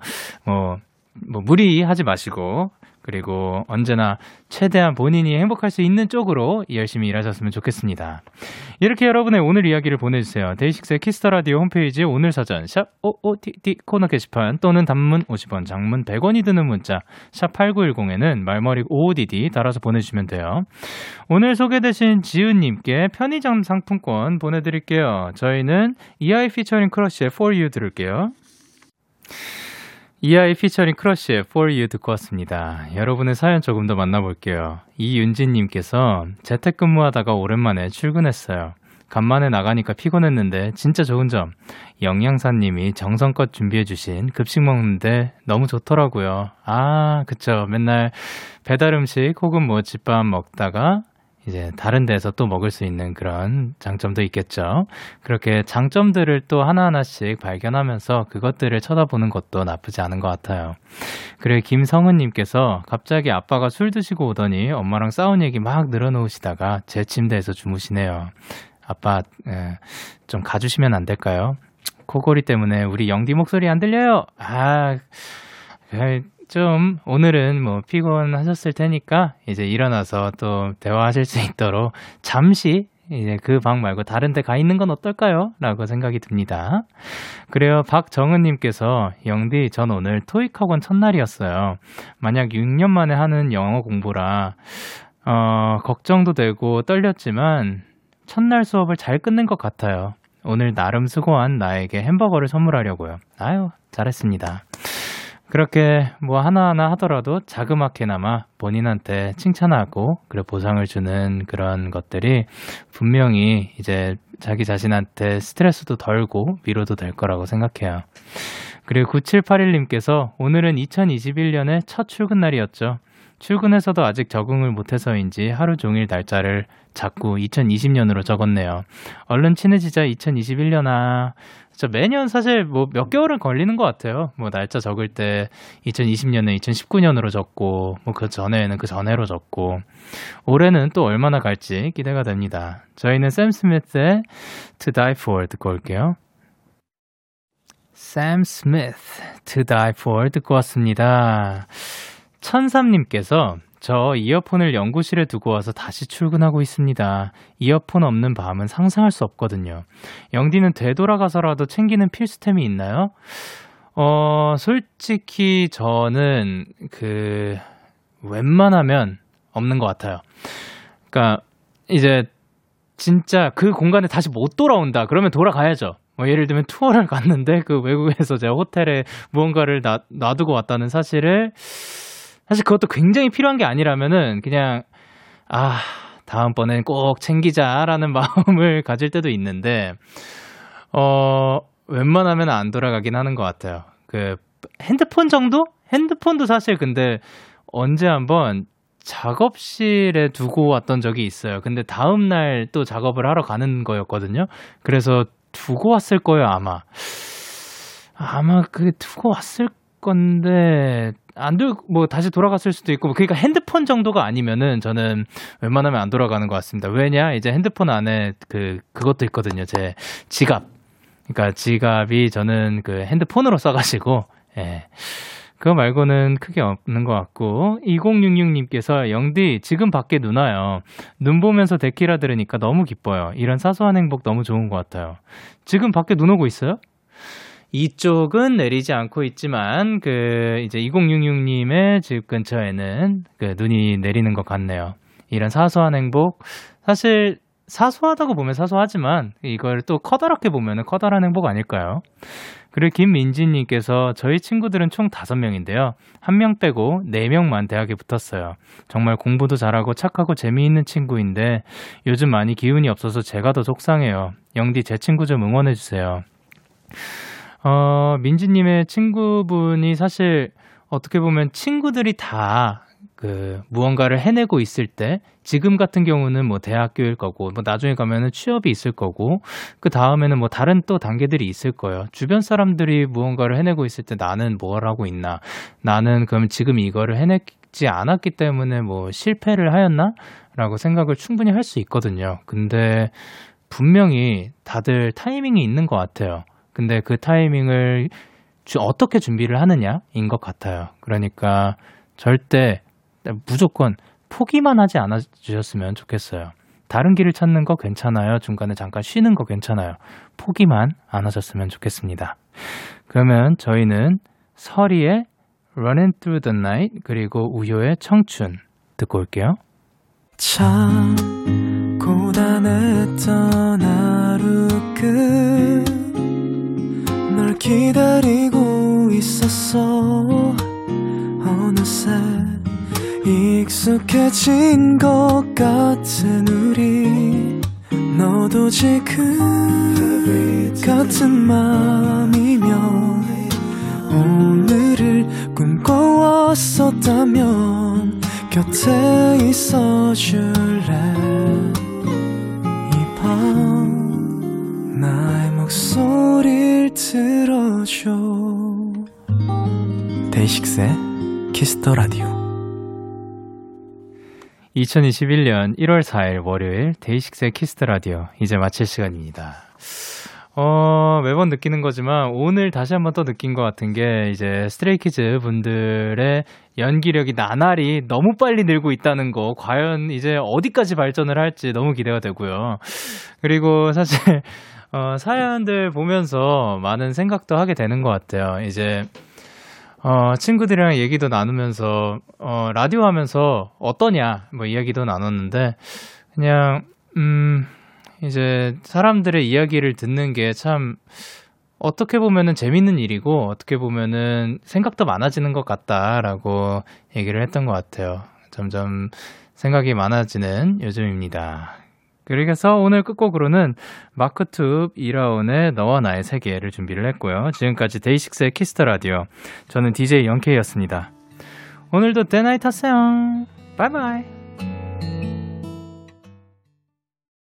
무리하지 마시고, 그리고 언제나 최대한 본인이 행복할 수 있는 쪽으로 열심히 일하셨으면 좋겠습니다. 이렇게 여러분의 오늘 이야기를 보내주세요. 데이식스의 키스터라디오 홈페이지 오늘 사전 샵 OOTD 코너 게시판 또는 단문 50원, 장문 100원이 드는 문자 샵 8910에는 말머리 OODD 달아서 보내주시면 돼요. 오늘 소개되신 지은님께 편의점 상품권 보내드릴게요. 저희는 EI 피처링 크러쉬의 For You 들을게요. 이하이 피처링 크러쉬의 For You 듣고 왔습니다. 여러분의 사연 조금 더 만나볼게요. 이윤진님께서 재택근무하다가 오랜만에 출근했어요. 간만에 나가니까 피곤했는데 진짜 좋은 점. 영양사님이 정성껏 준비해주신 급식 먹는데 너무 좋더라고요. 아, 그쵸. 맨날 배달음식 혹은 집밥 먹다가 이제 다른 데서 또 먹을 수 있는 그런 장점도 있겠죠. 그렇게 장점들을 또 하나하나씩 발견하면서 그것들을 쳐다보는 것도 나쁘지 않은 것 같아요. 그리고 김성은님께서 갑자기 아빠가 술 드시고 오더니 엄마랑 싸운 얘기 막 늘어놓으시다가 제 침대에서 주무시네요. 아빠 좀 가주시면 안 될까요? 코골이 때문에 우리 영디 목소리 안 들려요. 좀 오늘은 뭐 피곤하셨을 테니까 이제 일어나서 또 대화하실 수 있도록 잠시 이제 그 방 말고 다른 데 가 있는 건 어떨까요? 라고 생각이 듭니다. 그래요. 박정은님께서 영디 전 오늘 토익 학원 첫날이었어요. 만약 6년 만에 하는 영어 공부라 걱정도 되고 떨렸지만 첫날 수업을 잘 끝낸 것 같아요. 오늘 나름 수고한 나에게 햄버거를 선물하려고요. 아유, 잘했습니다. 그렇게 뭐 하나하나 하더라도 자그맣게나마 본인한테 칭찬하고 그리고 보상을 주는 그런 것들이 분명히 이제 자기 자신한테 스트레스도 덜고 위로도 될 거라고 생각해요. 그리고 9781님께서 오늘은 2021년의 첫 출근 날이었죠. 출근해서도 아직 적응을 못해서인지 하루 종일 날짜를 자꾸 2020년으로 적었네요. 얼른 친해지자 2021년아. 매년 사실 뭐 몇 개월은 걸리는 것 같아요. 뭐 날짜 적을 때 2020년에 2019년으로 적고 뭐 그 전에는 그 전해로 적고 올해는 또 얼마나 갈지 기대가 됩니다. 저희는 샘 스미스의 To Die For 듣고 올게요. 샘 스미스 To Die For 듣고 왔습니다. 천삼님께서 저 이어폰을 연구실에 두고 와서 다시 출근하고 있습니다. 이어폰 없는 밤은 상상할 수 없거든요. 영디는 되돌아가서라도 챙기는 필수템이 있나요? 솔직히 저는 웬만하면 없는 것 같아요. 그러니까 이제 진짜 그 공간에 다시 못 돌아온다. 그러면 돌아가야죠. 예를 들면 투어를 갔는데 그 외국에서 제가 호텔에 무언가를 놔두고 왔다는 사실을 사실 그것도 굉장히 필요한 게 아니라면은 그냥 다음번엔 꼭 챙기자라는 마음을 가질 때도 있는데 웬만하면 안 돌아가긴 하는 것 같아요. 그 핸드폰 정도? 핸드폰도 사실 근데 언제 한번 작업실에 두고 왔던 적이 있어요. 근데 다음 날 또 작업을 하러 가는 거였거든요. 그래서 두고 왔을 거예요, 아마. 아마 그게 두고 왔을 건데 뭐 다시 돌아갔을 수도 있고, 그러니까 핸드폰 정도가 아니면은 저는 웬만하면 안 돌아가는 것 같습니다. 왜냐? 이제 핸드폰 안에 그것도 있거든요. 제 지갑. 그러니까 지갑이 저는 그 핸드폰으로 써가지고, 예. 그거 말고는 크게 없는 것 같고. 2066님께서 영디 지금 밖에 눈 와요. 눈 보면서 데키라 들으니까 너무 기뻐요. 이런 사소한 행복 너무 좋은 것 같아요. 지금 밖에 눈 오고 있어요? 이쪽은 내리지 않고 있지만 이제 2066님의 집 근처에는 눈이 내리는 것 같네요. 이런 사소한 행복, 사실 사소하다고 보면 사소하지만 이걸 또 커다랗게 보면 커다란 행복 아닐까요? 그리고 김민지님께서 저희 친구들은 총 5명인데요. 1명 빼고 4명만 대학에 붙었어요. 정말 공부도 잘하고 착하고 재미있는 친구인데 요즘 많이 기운이 없어서 제가 더 속상해요. 영디 제 친구 좀 응원해주세요. 민지님의 친구분이 사실 어떻게 보면 친구들이 다 무언가를 해내고 있을 때, 지금 같은 경우는 뭐 대학교일 거고, 뭐 나중에 가면은 취업이 있을 거고, 그 다음에는 뭐 다른 또 단계들이 있을 거예요. 주변 사람들이 무언가를 해내고 있을 때 나는 뭘 하고 있나? 나는 그럼 지금 이거를 해내지 않았기 때문에 뭐 실패를 하였나? 라고 생각을 충분히 할 수 있거든요. 근데 분명히 다들 타이밍이 있는 것 같아요. 근데 그 타이밍을 어떻게 준비를 하느냐인 것 같아요. 그러니까 절대 무조건 포기만 하지 않아 주셨으면 좋겠어요. 다른 길을 찾는 거 괜찮아요. 중간에 잠깐 쉬는 거 괜찮아요. 포기만 안 하셨으면 좋겠습니다. 그러면 저희는 서리의 Running Through the Night 그리고 우효의 청춘 듣고 올게요. 참 고단했던 하루 끝 널 기다리고 있었어. 어느새 익숙해진 것 같은 우리 너도 지금 같은 맘이면 오늘을 꿈꿔왔었다면 곁에 있어줄래 이 밤 나의 목소리를 들어줘 데이식스의 키스더라디오 2021년 1월 4일 월요일 데이식스의 키스더라디오 이제 마칠 시간입니다. 매번 느끼는 거지만 오늘 다시 한번 또 느낀 것 같은 게 이제 스트레이키즈 분들의 연기력이 나날이 너무 빨리 늘고 있다는 거 과연 이제 어디까지 발전을 할지 너무 기대가 되고요. 그리고 사실 사연들 보면서 많은 생각도 하게 되는 것 같아요. 이제 친구들이랑 얘기도 나누면서 라디오 하면서 어떠냐 뭐 이야기도 나눴는데 그냥 이제 사람들의 이야기를 듣는 게 참 어떻게 보면은 재밌는 일이고 어떻게 보면은 생각도 많아지는 것 같다라고 얘기를 했던 것 같아요. 점점 생각이 많아지는 요즘입니다. 그래서 오늘 끝곡으로는 마크2 2라운의 너와 나의 세계를 준비를 했고요. 지금까지 데이식스의 키스터라디오 저는 DJ 영케이였습니다. 오늘도 대나잇 하세요. 바이바이.